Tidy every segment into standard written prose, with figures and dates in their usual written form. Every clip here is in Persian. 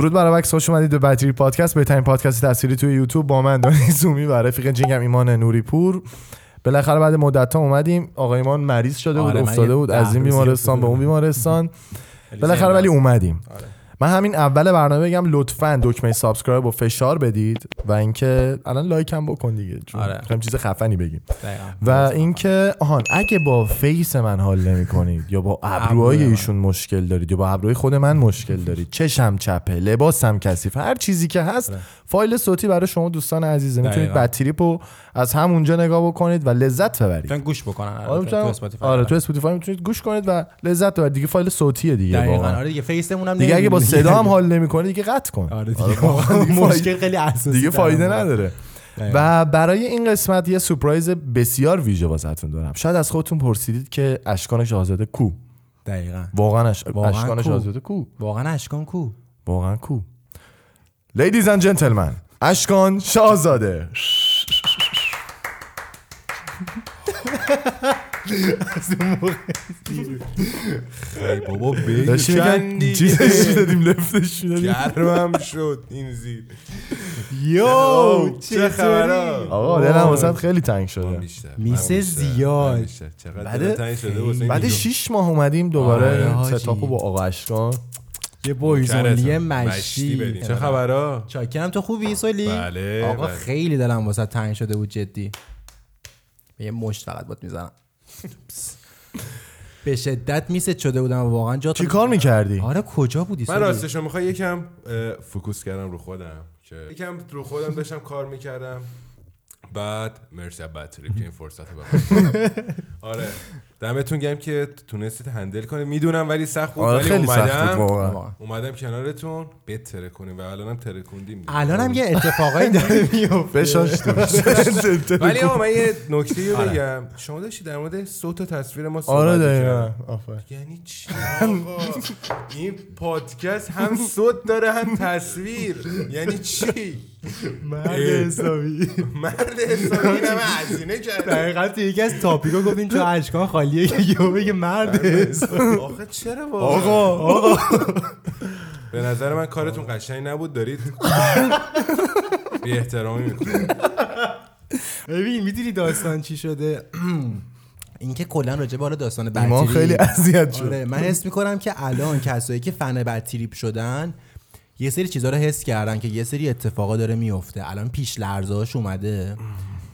درود بر عکس، خوش اومدید به بدتریپ پادکست، بهترین پادکست تصویری توی یوتیوب با من دانش زومی و رفیق جنگم ایمان نوریپور. بالاخره بعد مدت ها اومدیم. آقا ایمان مریض شده بود، افتاده بود از این بیمارستان به اون بیمارستان. بالاخره ولی اومدیم. من همین اول برنامه بگم لطفاً دکمه سابسکرایب رو فشار بدید و اینکه الان لایک هم بکن دیگه، چون خیلی چیز خفنی بگیم. و اینکه اگه با فیس من حال نمی‌کنید یا با ابروهای ایشون مشکل دارید یا با ابروهای خود من مشکل دارید، چشم چپه، لباسم کثیفه، هر چیزی که هست، فایل صوتی برای شما دوستان عزیز میتونید بدتریپو از همونجا نگاه بکنید و لذت ببرید. چون گوش بکنن تو اسپاتیفای. آره تو اسپاتیفای میتونید گوش کنید و لذت ببرید دیگه. فایل صوتیه دیگه واقعا. آره دیگه فیسمون هم دیگه صدا هم حال نمی‌کنه دیگه، قطع کن. آره دیگه مشکل خیلی اساسی دیگه، فایده نداره. و برای این قسمت یه سورپرایز بسیار ویژه واسهتون دارم. شاید از خودتون پرسیدید که اشکان شاهزاده کو؟ دقیقاً. واقعاً اشکان شاهزاده کو؟ واقعاً اشکان کو؟ واقعاً کو؟ لیدیز اند جنتلمن، اشکان شاهزاده. خیلی بابا بگی چیزش دادیم، لفتش دادیم، گرمم شد این زیر. یو چه خبره آقا، دلم واسه خیلی تنگ شده، میسه زیاد چقدر تنگ شده. بعد 6 ماه اومدیم دوباره ستاپو با آقا اشکان یه بویزولی مشتی. چه خبره؟ چاکرم، تو خوبی سولی؟ آقا خیلی دلم واسه تنگ شده بود، جدی یه مشت فقط بات میزنم. به شدت میست شده بودم واقعا. جا چی کار میکردی؟ آره کجا بودی؟ من راستشو میخوام یکم فوکوس کردم رو خودم، که یکم رو خودم داشتم کار میکردم. بعد مرسی بدتریپ که این فرصت رو بهم. آره دمتون گرم که تونستید هندل کنید. میدونم ولی سخت بود، ولی اومدم کنارتون بتره کنیم و الانم ترکوندیم. الانم یه اتفاقایی داره میفته بشاشت. ولی آقا من یه نکته رو بگم. شما داشتید در مورد صوت و تصویر ما صحبت می‌کردید، یعنی چی آقا؟ این پادکست هم صوت داره هم تصویر، یعنی چی؟ مرد حسابی نمه هزینه کرد. دقیقا تو یکی از تاپیکا گفتیم تو اشکان خالیه که یهو بگه مرد حسابی. آخه چرا با آقا به نظر من کارتون قشنگ نبود، دارید بی احترامی میکنید. ببین میدونی داستان چی شده؟ اینکه کلا راجع به داستان بدتریپ ما خیلی اذیت شد. آره من حس میکنم که الان کسایی که فن بدتریپ شدن یه سری چیزا رو حس کردن که یه سری اتفاقا داره میفته. الان پیش لرزه‌هاش اومده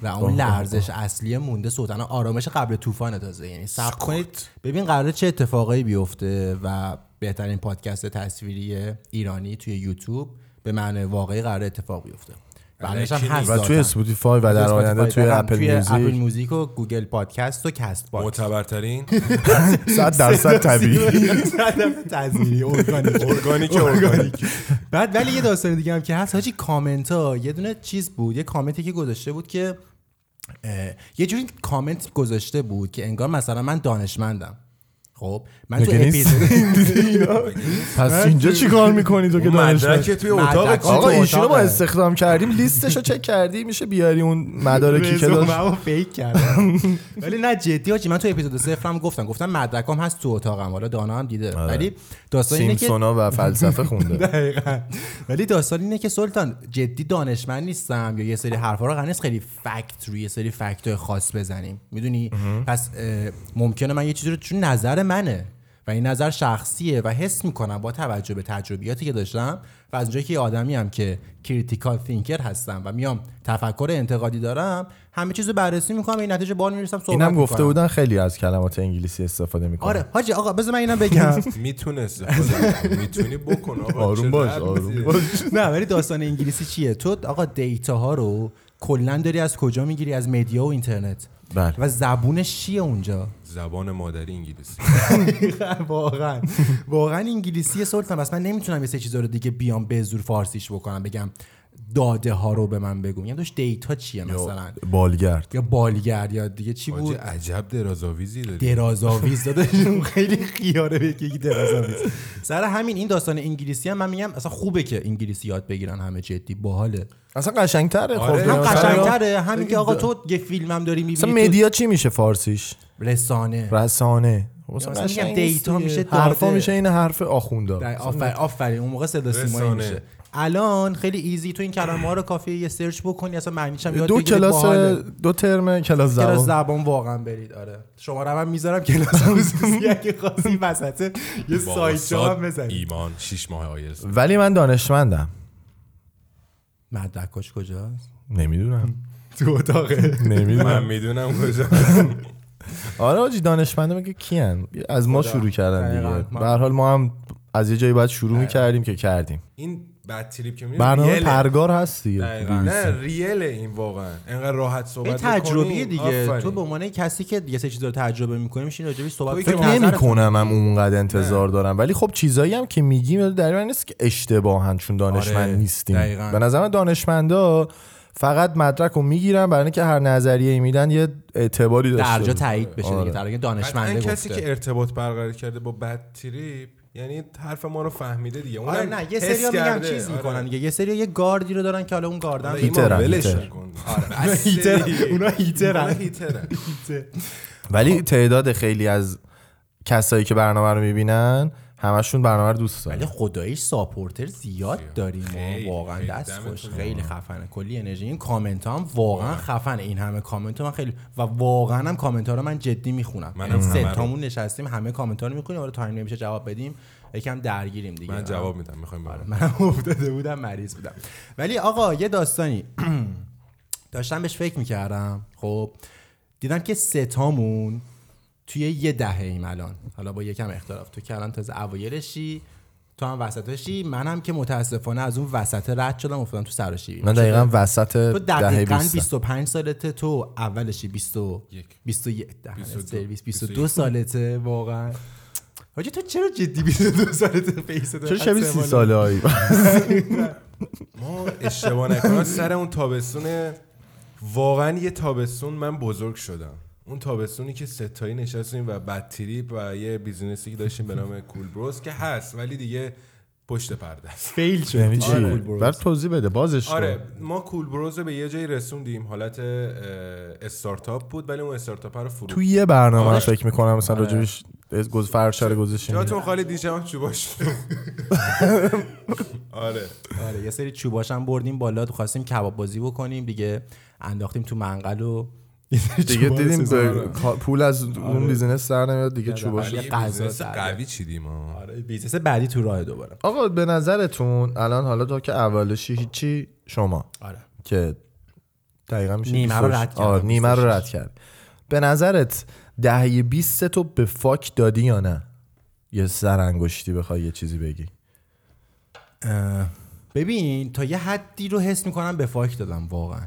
و اون لرزش اصلی مونده، صوتن آرامش قبل طوفان تازه. یعنی صبر کنید ببین قراره چه اتفاقایی بیفته و بهترین پادکست تصویری ایرانی توی یوتیوب به معنی واقعی قراره اتفاق بیفته. بعدش هم و توی اسپاتیفای و در آینده توی اپل میوزیک و گوگل پادکست و کست باکس. معتبرترین 100% طبیعی، 100% تزریقی، ارگانیک. بعد ولی یه داستان دیگه هم که هست حاجی، کامنتا یه دونه چیز بود، یه کامنتی که گذاشته بود که یه جوری کامنت گذاشته بود که انگار مثلا من دانشمندم. خب من تو اپیزود پس اینجا چیکار می‌کنی تو که مدرک توی اتاق؟ آقا ایشونو ما استخدام کردیم، لیستشو چک کردی؟ میشه بیاری اون مدارکی که داشت؟ منو فیک کردم. ولی نه جدی آجی، من تو اپیزود 0 هم گفتم مدرکام هست تو اتاقم، حالا دانا هم دیده. ولی داستان اینه که سیمپسونا و فلسفه خونده. دقیقاً. ولی داستان اینه که سلطان جدی دانشمند نیستم، یا یه سری حرفا رو قنیس خیلی فکت روی یه سری فکت‌های خاص بزنیم، میدونی؟ پس ممکنه من یه چیزی رو چون نظر منه و این نظر شخصیه و حس میکنم با توجه به تجربیاتی که داشتم و از اونجایی که آدمی هم که کریتیکال تینکر هستم و میام تفکر انتقادی دارم، همه چیزو بررسی میکنم، این نتیجه بار میرسم. صحبت اینم گفته بودن خیلی از کلمات انگلیسی استفاده میکنم. آره حاجی آقا بذار من اینم بگم. میتونه استفاده میتونی بکن آقا، آروم باش. نه ولی داستان انگلیسی چیه؟ تو آقا دیتا ها رو کلا داری از کجا میگیری؟ از مدیا و اینترنت. بله. و زبونش چیه اونجا؟ زبان مادری انگلیسی. واقعا انگلیسی سلطان. بس من نمیتونم یه سری چیزا رو دیگه بیام به زور فارسیش بکنم، بگم داده ها رو به من بگو. میگم داش دیتا چیه مثلا؟ بالگرد یا دیگه چی بود؟ عجب درازاویزی داری. درازاویز داداشون خیلی خیاره بگی درازاویز. سر همین این داستان انگلیسی هم من میگم اصلا خوبه که انگلیسی یاد بگیرن همه، جدی باحاله. اصلا قشنگ‌تره. آره. هم قشنگ‌تره، همین که آقا تو یه فیلمم داری می‌بینی. مثلا مدیا چی میشه فارسیش؟ رسانه. مثلا میگم دیتا میشه، حرفا میشه، این حرف آخوندا. آفرین، اون موقع صدا سیما میشه. الان خیلی ایزی تو این کلمه ها رو کافیه یه سرچ بکنی، اصلا معنیش هم یاد بگیری. دو ترم کلاس زبان واقعا برید. آره شماره هم میذارم کلاس خصوصی اگه خاصی وسطه یه سایت جا بزنید. ایمان 6 ماه آیلتس. ولی من دانشمندم. مدرکش کجاست؟ نمیدونم. تو اتاقه؟ نمیدونم. من میدونم کجاست. آره آجی دانشمنده میگه کیان از ما شروع کردن دیگه. به هر حال ما هم از یه جایی باید شروع می‌کردیم که کردیم. این بدتریپ که می‌بینی برنامه پرگار هست دیگه. نه ریله این واقعا. اینقدر راحت صحبت کنیم. تجربیه دیگه. آفرین. تو به عنوان کسی که یه سری چیزا رو تجربه می‌کنی می‌شین راجبش صحبت فکر نمی‌کنم هم اونقدر انتظار دارم، ولی خب چیزایی هم که میگیم در این نیست که اشتباهن، چون دانشمند نیستیم. به نظر من دانشمندا فقط مدرک رو میگیرن برای اینکه هر نظریه‌ای میدن یه اعتباری داشته درجا تایید بشه دیگه. درجا دانشمنده گفته. کسی که ارتباط برقرار کرده با بدتریپ یعنی حرف ما رو فهمیده دیگه. اونم آره نه یه سری‌ها میگن چیز میکنن دیگه، یه سری یه گاردی رو دارن که حالا اون گاردن ولش می‌کنه. آره هیتر، اونا هیترن. ولی تعداد خیلی از کسایی که برنامه رو میبینن همشون برنامه رو دوست دارن. ولی خداییش ساپورتر زیاد داریم واقعا، دست خوش. خیلی خفنه کلی انرژی. این کامنت ها هم واقعا خفنه. این همه کامنت ها من خیلی و واقعا هم کامنت ها رو من جدی میخونم. من سه تامون نشستیم همه کامنت ها رو میخونیم. آره تایم نمیشه جواب بدیم، یکم درگیریم دیگه. من جواب میدم میخوایم. آره من افتاده بودم مریض بودم. ولی آقا یه داستانی داشتم بهش فکر میکردم، خب دیدم که سه تامون توی یه دهه ایم الان، حالا با یکم اختلاف، تو که الان تازه اوایلشی، تو هم وسطشی، من هم که متاسفانه از اون وسط رد شدم، افتادم تو سراشی. من دقیقاً وسط دهه 20. تو دقیقاً 25 سالته، تو اولشی 22 سالته واقعاً. حاجی تو چرا جدی 22 سالته؟ فیس تو چرا شبیه 30 ساله آیی؟ ما اشتباه نکنم سر اون تابستون، واقعاً یه تابستون من بزرگ شدم. اون تابستونی که ستایی نشستیم و بدتریپ و یه بیزینسی که داشتیم به نام کول بروز که هست ولی دیگه پشت پرده است. فیل شد. یعنی چی؟ بعد توضیح بده بازش. آره ما کول بروز به یه جایی رسوندیم، حالت استارتاپ بود ولی اون استارتاپ رو فروخت. تو یه برنامه فکر می‌کنم مثلا راجبش فرشاره گذاشتیم. جاتون خالی دیشب چوباش. آره یه سری چوباش هم بردیم بالا، خواستیم کباب بازی بکنیم دیگه، انداختیم تو منقل و دیگه دیدیم پول از اون بیزینس سر نمیاد دیگه. چوباش بیزینس قوی چیدیم. آره بیزینس بعدی تو راه دوباره. آقا به نظرتون الان، حالا تو که اولشی هیچی، شما آره که دقیقاً میشه نیمه رو رد کرد، به نظرت دهه 20 تو به فاک دادی یا نه؟ یه سر انگشتی بخوای یه چیزی بگی. ببین تا یه حدی رو حس میکنم به فاک دادم واقعا،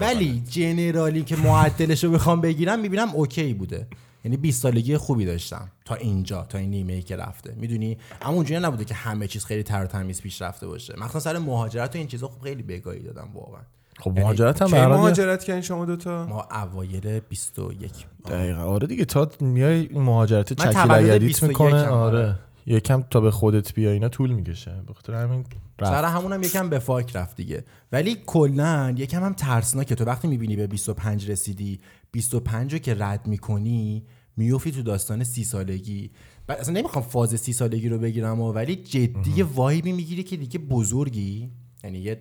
ولی جنرالی که معدلش رو بخوام بگیرم میبینم اوکی بوده. یعنی 20 سالگی خوبی داشتم تا اینجا، تا این نیمه ای که رفته، میدونی. اما اونجوری نبوده که همه چیز خیلی تر و تمیز پیش رفته باشه، مخصوصا سر مهاجرت و این چیزا خوب خیلی بگاهی دادم واقعا. خب مهاجرت هم برای مهاجرت کردین شما دوتا؟ ما اوایل 21 دقیقاً. آره دیگه تا میای مهاجرت چکیلگریت میکنه. آره یکم تا به خودت بیای اینا طول میکشه، به خاطر همین سر همونم یکم به فاک رفت دیگه. ولی کلا یکم هم ترسناکه تو وقتی میبینی به 25 رسیدی، 25 رو که رد میکنی میوفی تو داستان 30 سالگی. اصلا نمیخوام فاز 30 سالگی رو بگیرم ولی جدی وایبی میگیری که دیگه بزرگی، یعنی یه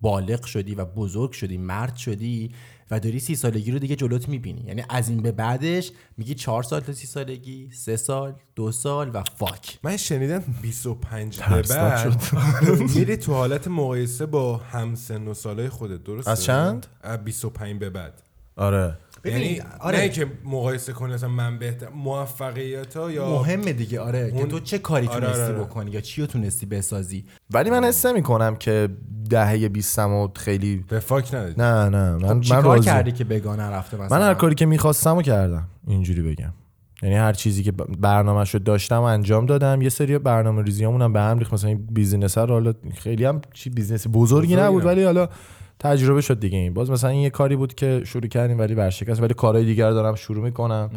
بالغ شدی و بزرگ شدی، مرد شدی و داری 30 سالگی رو دیگه جلوت میبینی. یعنی از این به بعدش میگی 4 سال تا 30 سالگی، 3 سال، 2 سال و فاک. من شنیدم 25 به بعد میری تو حالت مقایسه با همسن و سالای خودت. درسته؟ از چند؟ از 25 به بعد. آره یعنی آره. نه که مقایسه کنی مثلا من بهتر، موفقیت‌ها یا مهمه دیگه. آره که تو چه کاری تونستی بکنی یا چی رو تونستی بسازی. ولی من حس می‌کنم که دهه 20مو خیلی به فاک ندید. نه من چی کار کردی که بگا نرفته؟ مثلا من هر کاری که می‌خواستم رو کردم، اینجوری بگم. یعنی هر چیزی که برنامه‌شو داشتم انجام دادم. یه سری برنامه‌ریزیامون هم به هم ریخت، مثلا این بیزینس ها حالا خیلی هم چی بیزنس بزرگی نبود ولی حالا تجربه شد دیگه. این باز مثلا این یه کاری بود که شروع کردیم ولی ورشکست، ولی کارهای دیگر دارم شروع میکنم.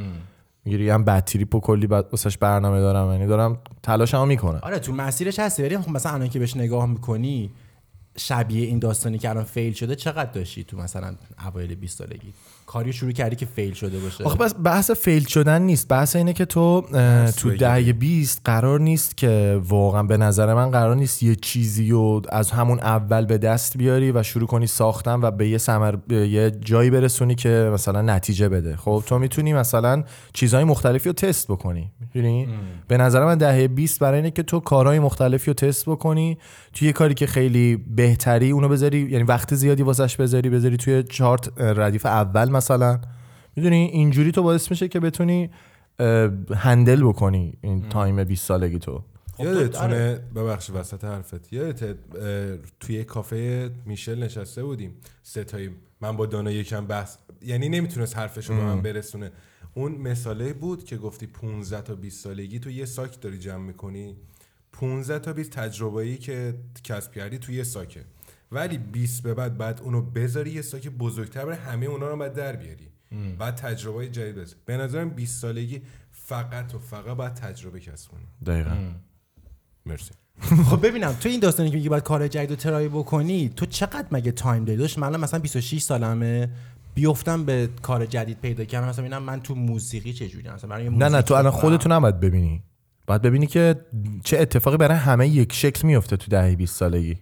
میگیری هم بدتریپ و کلی واسش برنامه دارم، یعنی دارم تلاشمو میکنم. آره تو مسیرش هستی. ولی مثلا الان که بهش نگاه میکنی شبیه این داستانی که الان فیل شده چقدر داشتی تو مثلا اوایل 20 سالگی کاری شروع کردی که فیل شده باشه؟ آخه بحث فیل شدن نیست، بحث اینه که تو تو دهه 20 قرار نیست که واقعا به نظر من قرار نیست یه چیزی رو از همون اول به دست بیاری و شروع کنی ساختن و به یه جایی برسونی که مثلا نتیجه بده. خب تو میتونی مثلا چیزهای مختلفی رو تست بکنی، می‌دونی؟ به نظر من دهه 20 برای اینه که تو کارهای مختلفی رو تست بکنی، تو یه کاری که خیلی بهتری اونو بذاری، یعنی وقت زیادی واسش بذاری توی چارت ردیف اول مثلا، میدونی؟ اینجوری تو باعث میشه که بتونی هندل بکنی این تایم 20 سالگی تو. یادتونه ببخشید وسط حرفت، یادت توی کافه میشل نشسته بودیم سه تایی، من با دانا یکم بحث، یعنی نمیتونست حرفشو به من برسونه. اون مثاله بود که گفتی 15 تا 20 سالگی تو یه ساک داری جمع میکنی، 15 تا 20 تجربه‌ای که کسب کردی توی یه ساکه، ولی 20 به بعد اونو بذاری یه ساک بزرگتر، برای همه اونا رو بعد در بیاری، بعد تجربه‌ای جدید بذاری. به نظرم 20 سالگی فقط و فقط بعد تجربه کسب کنی. دقیقاً. مرسی. خب ببینم تو این داستانی که میگی بعد کار جدید رو ترای بکنی، تو چقدر مگه تایم داری؟ داشت من مثلا 26 سالمه بیافتم به کار جدید پیدا کردم، مثلا ببینم من تو موسیقی چجوری هستم. نه تو الان خودتون هم باید ببینی. باید ببینی که چه اتفاقی برای همه یک شکل میفته تو دهه 20 سالگی.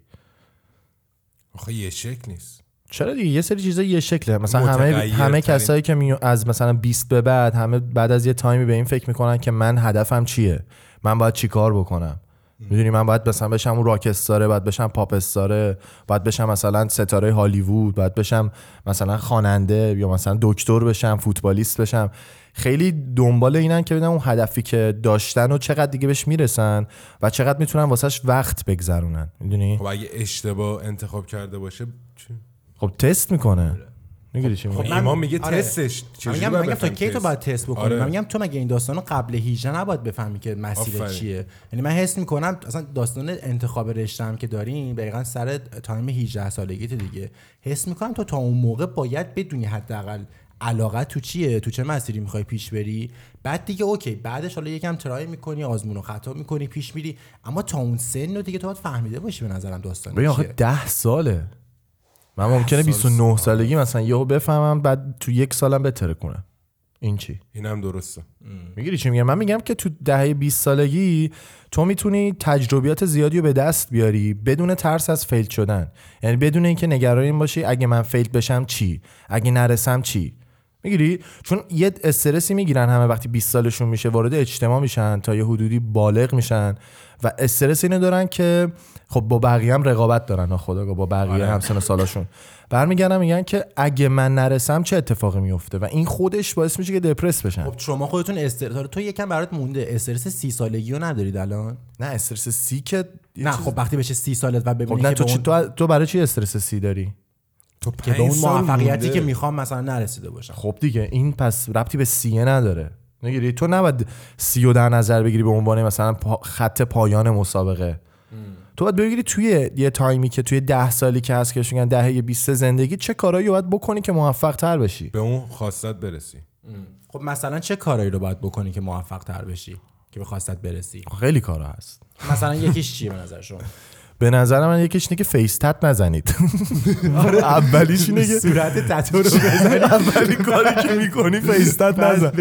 آخه یه شکل نیست. چرا دیگه؟ یه سری چیزا یه شکله. مثلا همه کسایی که از مثلا 20 به بعد، همه بعد از یه تایمی به این فکر میکنن که من هدفم چیه، من باید چیکار بکنم. میدونی من باید مثلا بشم اون راک استاره، باید بشم پاپ استاره، باید بشم مثلا ستاره هالیوود، باید بشم مثلا خواننده، یا مثلا دکتر بشم، فوتبالیست بشم. خیلی دنبال اینن که ببینن اون هدفی که داشتن و چقدر دیگه بهش میرسن و چقدر میتونن واسش وقت بگذرونن، میدونی؟ خب اگه اشتباه انتخاب کرده باشه چی؟ خب تست میکنه. میگی چی؟ خب امام میگه تستش چجوری؟ من میگم تو کی تو باید تست بکنی. آره. من میگم تو مگه این داستانو قبل 18 نباید بفهمی که مسیر چیه؟ یعنی من حس میکنم اصلا داستان انتخاب رشته‌ام که داریم دقیقاً سر تایم 18 سالگیت دیگه. حس میکنم تو تا اون موقع باید بدونی حداقل علاقه تو چیه، تو چه مسیری میخوای پیش بری. بعد دیگه اوکی، بعدش حالا یکم ترای میکنی، آزمون و خطا میکنی، پیش میری، اما تا اون سن رو دیگه تو باید فهمیده باشی. به نظرم داستان چیه. آخه 10 ساله من ممکنه 29 سالگی مثلا یهو بفهمم، بعد تو یک سالم بتره کنم. این چی؟ اینم درسته. میگیری چی میگم؟ من میگم که تو دهه 20 سالگی تو میتونی تجربیات زیادی رو به دست بیاری بدون ترس از فیل شدن، یعنی بدون اینکه نگران این باشی اگه من فیل بشم چی، اگه نرسم چی. میگیری؟ چون یه استرسی میگیرن همه وقتی 20 سالشون میشه، وارد اجتماع میشن، تا یه حدودی بالغ میشن و استرس اینو دارن که خب با بقیه هم رقابت دارن، ناخودآگاه با بقیه همسن و سالاشون. برمیگردن میگن که اگه من نرسم چه اتفاقی میفته و این خودش باعث میشه که دپرس بشن. خب شما خودتون استرس تو یکم برات مونده، استرس 30 سالگیو ندارید الان؟ نه استرس 30 که نه. خب وقتی بشه 30 سالت و ببینی خب که تو برای چی استرس 30 داری؟ که به اون موفقیتی که میخوام مثلا نرسیده باشم. خب دیگه این پس ربطی به سیه نداره. نگیری؟ تو نباید سیو در نظر بگیری به عنوان مثلا خط پایان مسابقه. تو باید بگیری توی یه تایمی که توی 10 سالی که هست، که میگن دهه 20 زندگی، چه کارایی باید بکنی که موفق تر بشی، به اون خواستت برسی. خب مثلا چه کارایی رو باید بکنی که موفق تر بشی که به خواستت برسی؟ خیلی کارا هست. مثلا یکیش چیه به نظر شما؟ به نظر من یکیش اینه که فیس تت نزنید. اولیش اینه که صورت تتو رو بزنید. اولین کاری که میکنی فیس تت نزن.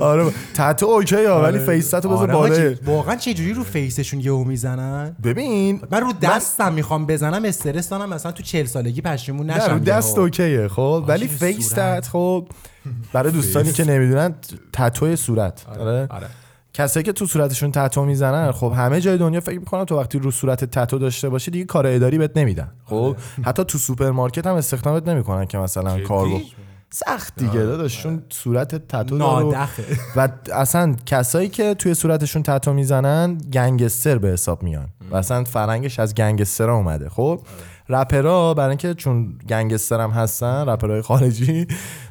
آره تتو اوکی ها، ولی فیس تت رو بزن بالا. واقعا چه جوری رو فیسشون یهو میزنن؟ ببین من رو دستم میخوام بزنم، استرس دارم مثلا تو 40 سالگی پشیمون نشم. رو دست اوکیه خب، ولی فیس تت خب برای دوستانی که نمیدونن تتو صورت، آره کسایی که تو صورتشون تتو میزنن، خب همه جای دنیا فکر میکنن تو وقتی رو صورت تتو داشته باشی دیگه کار اداری بهت نمیدن. خب حتی تو سوپرمارکت هم استخدامت نمیکنن که مثلا کارو سخت دیگه داداشون صورت تتو داره و اصلا کسایی که توی صورتشون تتو میزنن گنگستر به حساب میان و اصلا فرنگش از گنگستر اومده. خب رپرها برای اینکه چون گنگستر هم هستن، رپرهای خارجی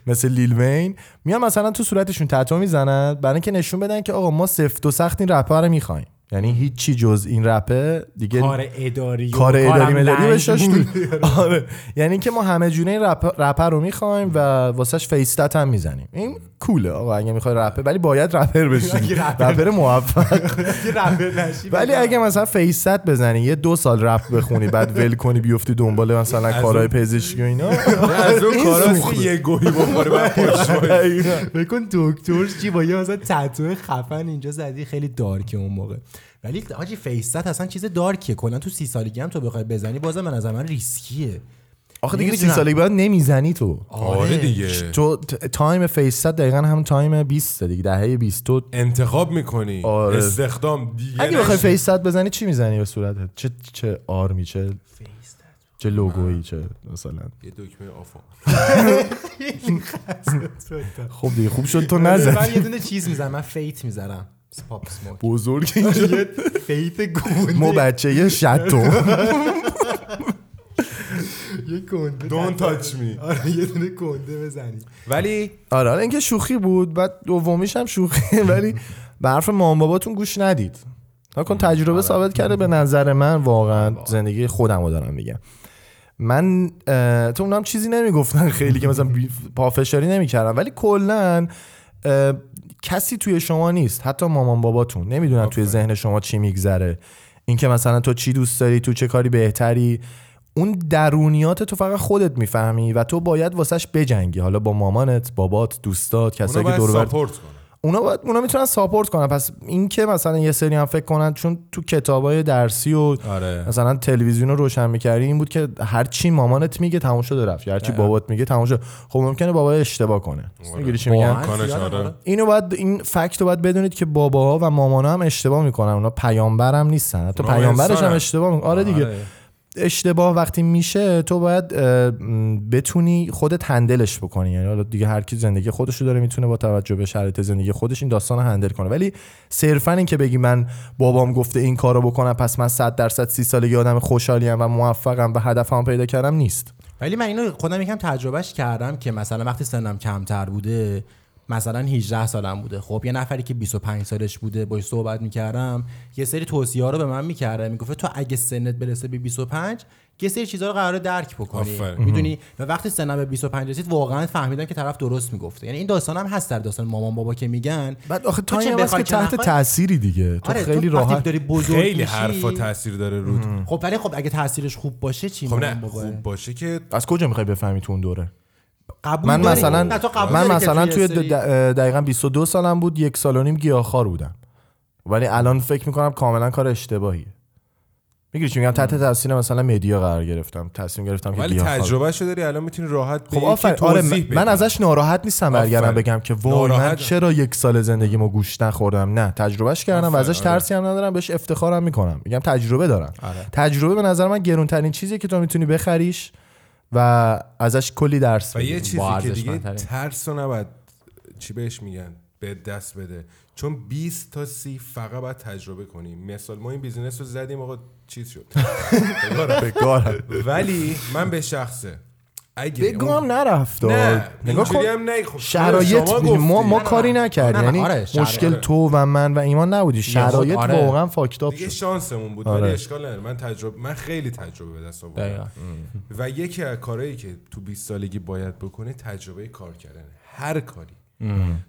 مثل لیل وین، میان مثلا تو صورتشون تتو میزنن برای اینکه نشون بدن که آقا ما سفت و سخت این رپر رو میخوایم، یعنی هیچی جز این رپه دیگه، کار اداری بشاش. آره، یعنی که ما همه جونه این رپر رو میخوایم و واسهش فیستت هم میزنیم. این کوله آقا، اگه میخوای رپر، ولی باید رپر بشی، رپر موفق. ولی اگه مثلا فیستت بزنی، یه 2 سال رپ بخونی، بعد ول کنی بیفتی دنبال مثلا کارهای پزشکی و اینا، از اون کارا یه گویی بخوره بعد پوش بشه. ببین دکتر چی با یه مثلا تتو خفن اینجا زدی، خیلی دارک اون موقع. ولی آجی فیستت اصلا چیز دارکیه، کلا تو 30 سالگی هم تو بخوای بزنی بازم من از من ریسکیه. آخه دیگه 30 سالگی بعد نمیزنی تو. آره دیگه، تو تایم فیستت دقیقاً هم تایم 20 دیگه، دهه 20 تو انتخاب میکنی. آره. استخدام دیگه اگه بخوای فیستت بزنی چی میزنی به صورتت؟ چه آرمی، چه فیستت، چه لوگویی، چه مثلا یه دکمه آفا. خب دیگه خوب شد تو نزدی. من یه دونه چیز میزنم، من فیت میزنم. پاپ اسموک بزرگ اینجا فیت گونده، ما بچه یه شتو یه گونده دون تاچ می. آره یه دونه گونده بزنی. ولی آره اینکه شوخی بود، بعد دومیش هم شوخی، ولی به حرف مام باباتون گوش ندید. نکن تجربه ثابت کرده به نظر من، واقعا زندگی خودمو دارم میگم. من تو اونام چیزی نمیگفتن خیلی که مثلا پافشاری نمیکردم، ولی کلا کسی توی شما نیست، حتی مامان باباتون نمیدونن توی ذهن شما چی میگذره، اینکه مثلا تو چی دوست داری، تو چه کاری بهتری. اون درونیات تو فقط خودت میفهمی و تو باید واسش بجنگی، حالا با مامانت، بابات، دوستات، کسایی که دور و برت. اونا میتونن ساپورت کنن. پس اینکه مثلا یه سری هم فکر کنن چون تو کتابای درسی و آره، مثلا تلویزیون رو روشن می‌کردی این بود که هر چی مامانت میگه تموم شده رفت، هر چی بابات میگه تموم شده. خب ممکنه بابا اشتباه کنه. میگی چی میگن؟ آره. اینو باید، این فکت رو باید بدونید که باباها و مامانا هم اشتباه میکنن. اونا پیامبر هم نیستن، حتی پیامبرش هم اشتباه میکنه. آره دیگه. اشتباه وقتی میشه تو باید بتونی خودت هندلش بکنی. یعنی حالا دیگه هر کی زندگی خودش رو داره، میتونه با توجه به شرایط زندگی خودش این داستان رو هندل کنه. ولی صرفا این که بگی من بابام گفته این کارو بکنم پس من 100% 30 سالگی آدم خوشحالی ام و موفقم و هدفم پیدا کردم نیست. ولی من اینو خودم یکم تجربهش کردم که مثلا وقتی سنم کمتر بوده، مثلا 18 سالم بوده، خب یه نفری که 25 سالش بوده باهاش صحبت میکردم، یه سری توصیه‌ها رو به من میکرد، میگفت تو اگه سنت برسه به 25 یه سری چیزا رو قراره درک بکنی، میدونی. و وقتی سنم به 25 رسید واقعا فهمیدم که طرف درست میگفته. یعنی این داستان هم هست، در داستان مامان بابا که میگن بعد آخه تو چه بخوای تحت تأثیری دیگه. تو آره خیلی راحت داری بزرگ میشی، خیلی حرفا تاثیر داره رود. خب ولی خب اگه تاثیرش خوب باشه چی؟ خب نه خوب باشه که از کجا میخوای بفهمی تو اون دوره؟ من مثلا توی دقیقاً 22 سالم بود، 1.5 سال گیاهخوار بودم، ولی الان فکر میکنم کاملا کار اشتباهیه. میگی چی میگم؟ تحت تاثیر مثلا مدیا قرار گرفتم، تصمیم گرفتم که ولی تجربه شو داری، الان میتونی راحت به یکی توضیح بدی. من ازش ناراحت نیستم، برگردم بگم که وای من چرا 1 سال زندگیمو گوش نخوردم. نه، تجربهش کردم و ازش ترسی هم ندارم، بهش افتخارم میکنم، میگم تجربه دارم. تجربه به نظر من گرونترین چیزیه که تو میتونی بخریش و ازش کلی درس بگیری. و یه چیزی که دیگه ترس رو نباید چی بهش میگن به دست بده، چون 20 تا 30 فقط باید تجربه کنی. مثال ما این بیزینس رو زدیم آقا چیز شد بگارم. ولی من به شخصه بگم نرفت، نه نگاه کن شرایط ما کاری نکردیم. یعنی مشکل تو و من و ایمان نبودی، شرایط واقعا فاکتاب شد، دیگه شانسمون بود. ولی اشکال نداره، من خیلی تجربه به دست آوردم. و یکی از کارهایی که تو 20 سالگی باید بکنه تجربه کار کردن، هر کاری.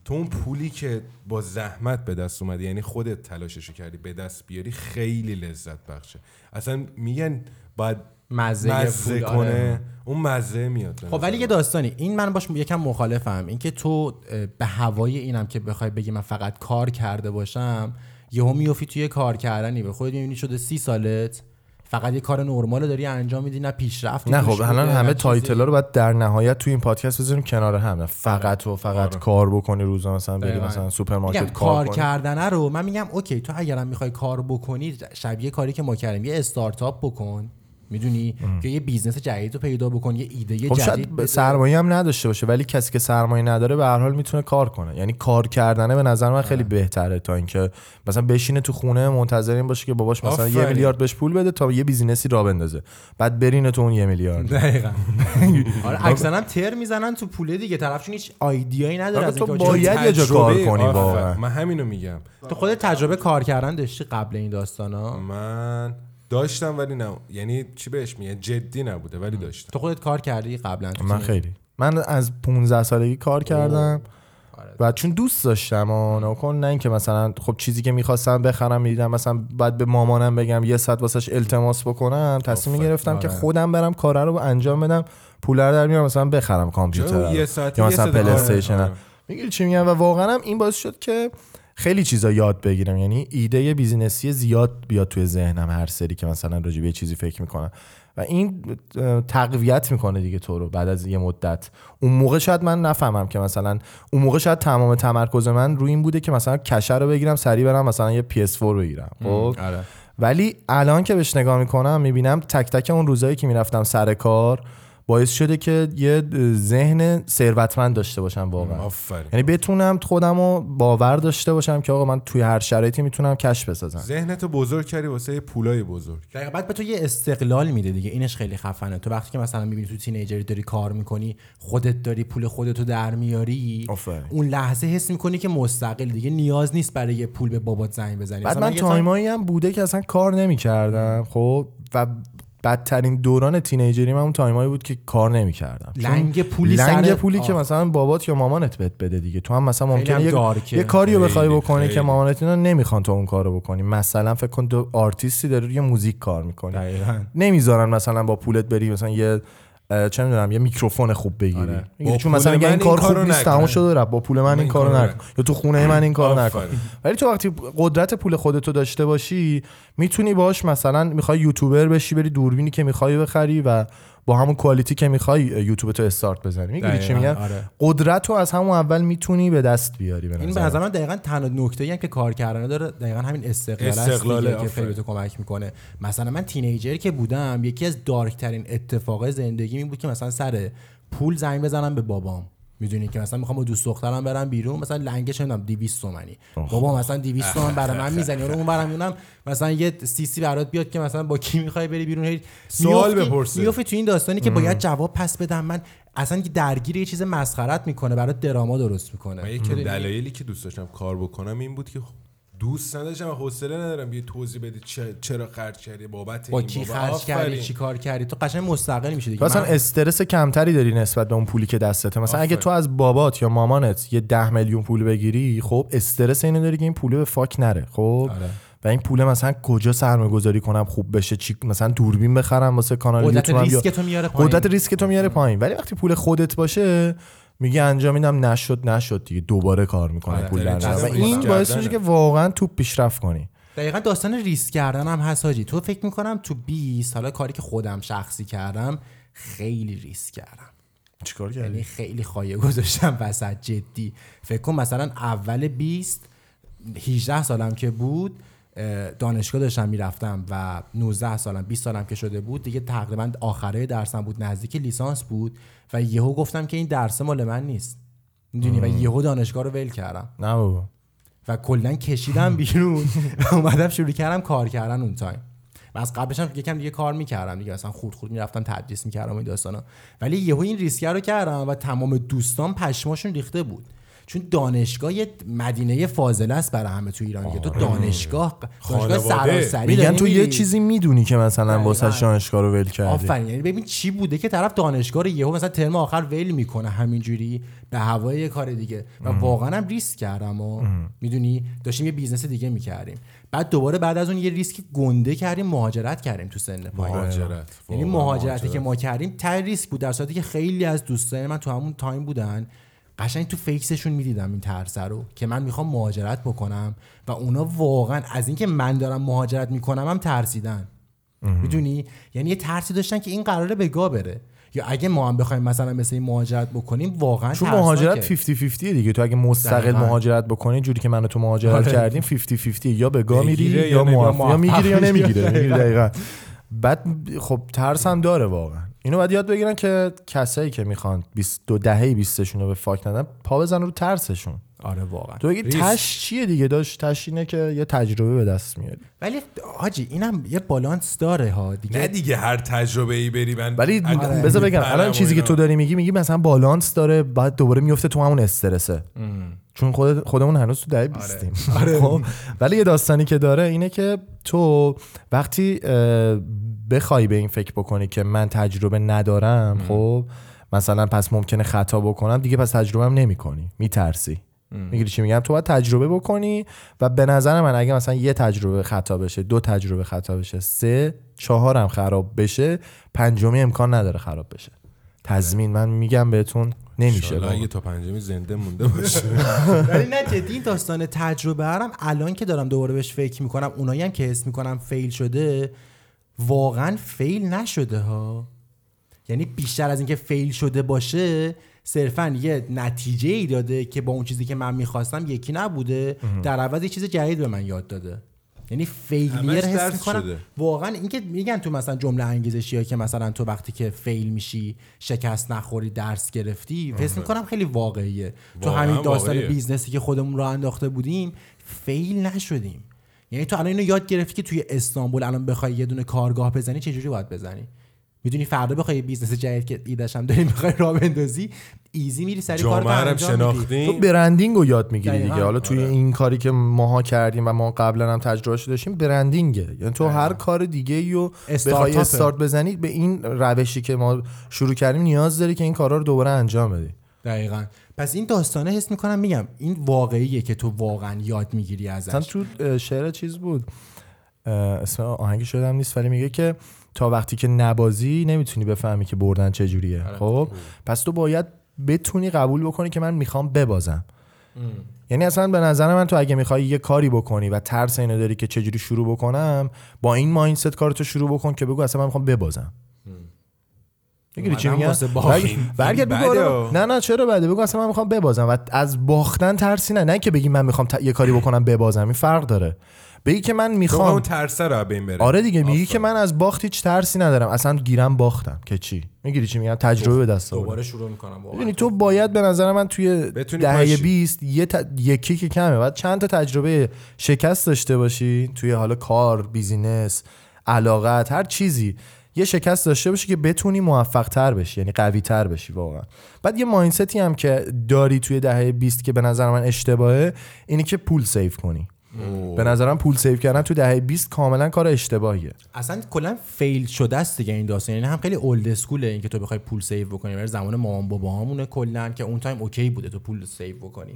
تو اون پولی که با زحمت به دست اومده، یعنی خودت تلاششو کردی به دست بیاری، خیلی لذت بخشه. اصلا میگن باید مزه کنه، اون مزه میاد. خب ولی یه داستانی این، من باش یکم مخالفم، این که تو به هوای اینم که بخوای بگی من فقط کار کرده باشم، یهو میوفی توی کار کردنی به خودت میبینی شده 30 سالت فقط یه کار نرمالو داری انجام میدی، نه پیشرفتی. نه خب الان همه تایتلا رو بعد در نهایت توی این پادکست بذاریم کنار هم، نه فقط کار بکنی روزا، مثلا بری مثلا سوپرمارکت کار کردن رو. من میگم اوکی، تو اگرم میخوای کار بکنی شبیه کاری که ما کردیم، یه استارتاپ بکن، میدونی که یه بیزنس جدید رو پیدا بکن، یه ایده خب جدید. خب سرمایه هم نداشته باشه، ولی کسی که سرمایه نداره به هر حال میتونه کار کنه. یعنی کار کردنه به نظر من خیلی بهتره تا اینکه مثلا بشینه تو خونه منتظر این باشه که باباش مثلا 1 میلیارد بهش پول بده تا یه بیزینسی راه بندازه، بعد برینه تو اون 1 میلیارد. دقیقاً آره اکثرا تر میزنن تو پوله دیگه، طرفشون هیچ ایده‌ای نداره از اینکه باید یه جا کار کنی. واقعا من همینو میگم. تو خودت تجربه کار کردن داشتی قبل این داستانا؟ من داشتم ولی نه، یعنی چی بهش میگن، جدی نبوده ولی داشتم. تو خودت کار کردی قبلا؟ من خیلی، من از 15 سالگی کار کردم و چون دوست داشتم ناکن، نه اینکه مثلا خب چیزی که میخواستم بخرم میدیدم مثلا بعد به مامانم بگم یه ساعت واسش التماس بکنم، تصمیم گرفتم که خودم برم کارا رو انجام بدم، پولا رو در میارم مثلا بخرم کامپیوتر یا مثلا پلی استیشن. میگی چی میگم؟ و واقعا این باعث شد که خیلی چیزا یاد بگیرم، یعنی ایده بیزینسی زیاد بیاد توی ذهنم هر سری که مثلا راجع به چیزی فکر میکنم و این تقویت میکنه دیگه تو رو. بعد از یه مدت اون موقع شاید من نفهمم که مثلا اون موقع شاید تمام تمرکز من روی این بوده که مثلا کشه رو بگیرم سریع برم مثلا یه PS4 بگیرم، خب آره. ولی الان که بهش نگاه میکنم میبینم تک تک اون روزایی که میرفتم سر کار باعث شده که یه ذهن ثروتمند داشته باشم واقعا، یعنی بتونم خودمو باور داشته باشم که آقا من توی هر شرایطی میتونم کش بسازم. ذهنتو بزرگ کردی واسه پولای بزرگ. دقیقاً. بعد به تو یه استقلال میده دیگه، اینش خیلی خفنه. تو وقتی که مثلا میبینی تو تینیجری داری کار میکنی، خودت داری پول خودتو در میاری، اون لحظه حس میکنی که مستقل دیگه، نیاز نیست برای یه پول به بابات زنگ بزنی. بعد من تایمایی هم بوده که اصلا کار نمیکردم، خب و بدترین دوران تینیجریم همون تایمایی بود که کار نمی‌کردم. لنگ پولی که مثلا بابات یا مامانت بهت بده دیگه، تو هم مثلا ممکنه یه کاریو بخوای بکنی که مامانت اینا نمیخوان تو اون کارو بکنی. مثلا فکر کن تو آرتیستی داری روی موزیک کار می‌کنی، نمیذارن مثلا با پولت بری مثلا یه چه می‌دونم یه میکروفون خوب بگیری، آره. چون مثلا این کار خوب نیست، تمام شده، رب با پول من این کارو نکن یا تو خونه من این کارو نکن. ولی تو وقتی قدرت پول خودتو داشته باشی میتونی باش، مثلا میخوای یوتیوبر بشی، بری دوربینی که میخوای بخری و با همون کوالیتی که میخوای یوتیوبتو استارت بزنی. میگی چی میگم؟ آره. قدرتو از همون اول میتونی به دست بیاری. به این مثلا دقیقاً تنها نکته‌ای هم که کار کردن داره دقیقاً همین استقلاله که خیلی تو کمک میکنه. مثلا من تینیجر که بودم یکی از دارکترین اتفاقای زندگی این بود که مثلا سر پول زنگ بزنم به بابام، میدونی که مثلا میخوام با دوست دخترم برم بیرون، مثلا لنگش نمیدونم 200 تومانی، بابا مثلا 200 تومن برای من میزنی، اون برام میونم مثلا یه سیسی برات بیاد که مثلا با کی میخوای بری بیرون، سوال بپرسی، میوفی تو این داستانی که باید جواب پس بدم. من اصلا درگیر یه چیز مسخرت میکنه، برات دراما درست میکنه. یکی دلایلی که دوست داشتم کار بکنم این بود که دوست نداشتم و حوصله ندارم یه توضیح بدی چرا خرج کردی، بابت این، با کی خرج کردی، چی کار کردی. تو قشنگ مستقل میشی دیگه، تو اصلا استرس کمتری داری نسبت به اون پولی که دستته. مثلا اگه تو از بابات یا مامانت یه 10 میلیون پول بگیری، خب استرس اینو داری که این پوله به فاک نره، خب آره. و این پول مثلا کجا سرمایه‌گذاری کنم خوب بشه، چی مثلا دوربین بخرم واسه کانال یوتیوبم، قدرت ریسک تو میاره پایین. ولی وقتی پول خودت باشه میگه انجام میدم، نشد دیگه دوباره کار میکنه پول در میاره. این باعث میشه که واقعا تو پیشرفت کنی. دقیقاً داستان ریسک کردن هم هست حاجی. تو فکر میکنم تو 20 حالا کاری که خودم شخصی کردم خیلی ریسک کردم. چیکار کردی؟ یعنی خیلی خایه گذاشتم وسط، جدی. فکر کنم مثلا اول 20 18 سالم که بود دانشگاه داشتم میرفتم و 19 سالم 20 سالم که شده بود دیگه، تقریبا آخره درسم بود، نزدیک لیسانس بود و یهو گفتم که این درس مال من نیست، میدونی، و یهو دانشگاه رو ول کردم، نه بابا، و کلا کشیدم بیرون و اومدم شروع کردم کار کردن. اون تایم من از قبلش هم یکم دیگه کار میکردم دیگه، مثلا خورد میرفتم تدریس میکردم این داستانا، ولی یهو این ریسک رو کردم و تمام دوستان پشماشون ریخته بود، چون دانشگاه یه مدینه فاضله است برای همه تو ایران. تو دانشگاه سراسری میگن تو یه چیزی میدونی که مثلا واسه دانشگاه رو ول کردی. آفرین. یعنی ببین چی بوده که طرف دانشگاه رو یهو مثلا ترم آخر ول میکنه همینجوری به هوای یه کار دیگه. و واقعا هم ریسک کردم و میدونی داشتیم یه بیزنس دیگه میکردیم. بعد دوباره بعد از اون یه ریسک گنده کردیم، مهاجرت کردیم تو سن پایین. یعنی مهاجرتی که ما کردیم تا ریسک بود، در صورتی که خیلی از دوستای من تو همون تایم بودن، قشنگ تو فیکسشون میدیدم این ترس رو که من میخوام مهاجرت بکنم و اونا واقعا از اینکه من دارم مهاجرت میکنم هم ترسیدن، میدونی، یعنی یه ترسی داشتن که این قراره به گا بره، یا اگه ما هم بخوایم مثلا مثل این مهاجرت بکنیم واقعا چون مهاجرت 50-50 دیگه، تو اگه مستقل مهاجرت بکنی جوری که من و تو مهاجرت کردیم 50-50 یا به گا میری یا میگیری یا نمیگیره، دقیقاً. بعد خب ترس هم داره واقعا. اینو باید یاد بگیرن که کسایی که میخوان 22 دهه 20 شون رو به فاک ندن، پا بزن رو ترسشون. آره واقعا. تو بگید تش چیه دیگه داش، تش اینه که یه تجربه به دست میاد. ولی حاجی اینم یه بالانس داره ها دیگه. نه دیگه هر تجربه ای بری من ولی بذار بگم الان چیزی که تو داری میگی مثلا بالانس داره، بعد دوباره میفته تو همون استرسه. چون خودمون هنوز تو دهه 20 ایم. آره. ولی یه داستانی که داره اینه که تو وقتی بخوای به این فکر بکنی که من تجربه ندارم، خب مثلا پس ممکنه خطا بکنم دیگه، پس تجربه هم نمی‌کنی، میترسی. میگی چی میگم؟ تو باید تجربه بکنی و به نظر من اگه مثلا یه تجربه خطا بشه، دو تجربه خطا بشه، 3-4 خراب بشه، 5 امکان نداره خراب بشه. تضمین من میگم بهتون نمیشه. حالا یه تا 5 زنده مونده باشه. ولی نه جدی این داستان تجربه هرم الان که دارم دوباره بهش فکر میکنم، اونایی هم که حس میکنم فیل شده واقعا فیل نشده ها. یعنی بیشتر از اینکه فیل شده باشه صرفا یه نتیجه ای داده که با اون چیزی که من میخواستم یکی نبوده، در عوض یه چیز جدید به من یاد داده. یعنی فیلیر حس می‌کنم واقعا. اینکه میگن تو مثلا جمله انگیزشیه که مثلا تو وقتی که فیل میشی، شکست نخوری، درس گرفتی، حس می‌کنم خیلی واقعیه. تو همین داستان بیزنسی که خودمون راه انداخته بودیم فیل نشدیم. یعنی تو الان اینو یاد گرفتی که توی استانبول الان بخوای یه دونه کارگاه بزنی چه جوری باید بزنی، میدونی فردا بخوای بیزنس جدید که ایده‌ش هم داریم بخوای راه بندازی، ایزی میری سری کارو انجام میدی. تو برندینگ رو یاد میگیری دیگه. حالا توی این کاری که ماها کردیم و ما قبلا هم تجربهش داشتیم برندینگه. یعنی تو هر کار دیگه‌ای رو بخوای استارت بزنی به این روشی که ما شروع کردیم نیاز داری که این کارا رو دوباره انجام بدی. دقیقاً. پس این داستانه حس می‌کنم میگم این واقعیه که تو واقعا یاد میگیری ازش. مثلا تو شعر چیز بود، اسم آهنگی شدم نیست، ولی میگه که تا وقتی که نبازی نمیتونی بفهمی که بردن چجوریه. خب پس تو باید بتونی قبول بکنی که من میخوام ببازم. یعنی اصلا به نظر من تو اگه میخوای یه کاری بکنی و ترس اینو داری که چجوری شروع بکنم، با این مایندست کارتو شروع بکن که بگو اصلا من میخوام ببازم. میگی چی میگم؟ برگرد بگو نه چرا بده، بگو اصلا من میخوام ببازم و از باختن ترسی نه که بگی من میخوام یه کاری بکنم ببازم. این فرق داره. بگی که من میخوام اون ترسه رو به این بره. آره دیگه. میگی که من از باخت هیچ ترسی ندارم، اصلا گیرم باختم که چی؟ میگیری چی میگم؟ تجربه به دست آوردم، دوباره شروع میکنم. یعنی تو باید به نظر من توی دهه 20 یکی که کمه، بعد چند تا تجربه شکست داشته باشی توی حالا کار، بیزینس، علاقت، هر چیزی یه شکست داشته باشی که بتونی موفق تر بشی، یعنی قوی تر بشی واقعا. بعد یه مایندتی هم که داری توی دهه 20 که به نظر من اشتباهه اینی که پول سیو کنی. به نظرم پول سیو کردن تو دهه 20 کاملا کار اشتباهیه. اصلا کلا فیل شده است دیگه این داستان. یعنی هم خیلی اولد اسکوله این که تو بخوای پول سیو بکنی، برای زمان مامان بابامونه کلا که اون تایم اوکی بوده تو پول سیو بکنی.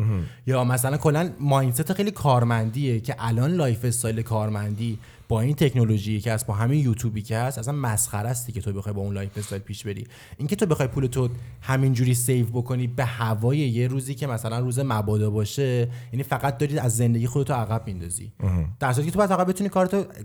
یا مثلا کلا مایندست خیلی کارمندیه که الان لایف استایل کارمندی با این تکنولوژی که هست، با همین یوتیوبی که هست، اصلا مسخره است که تو بخوای با اون لایف استایل پیش بری. اینکه تو بخوای پول تو همینجوری سیو بکنی به هوای یه روزی که مثلا روز مبادا باشه، یعنی فقط داری از زندگی خودت عقب میندازی. در حالی که تو باید فقط بتونی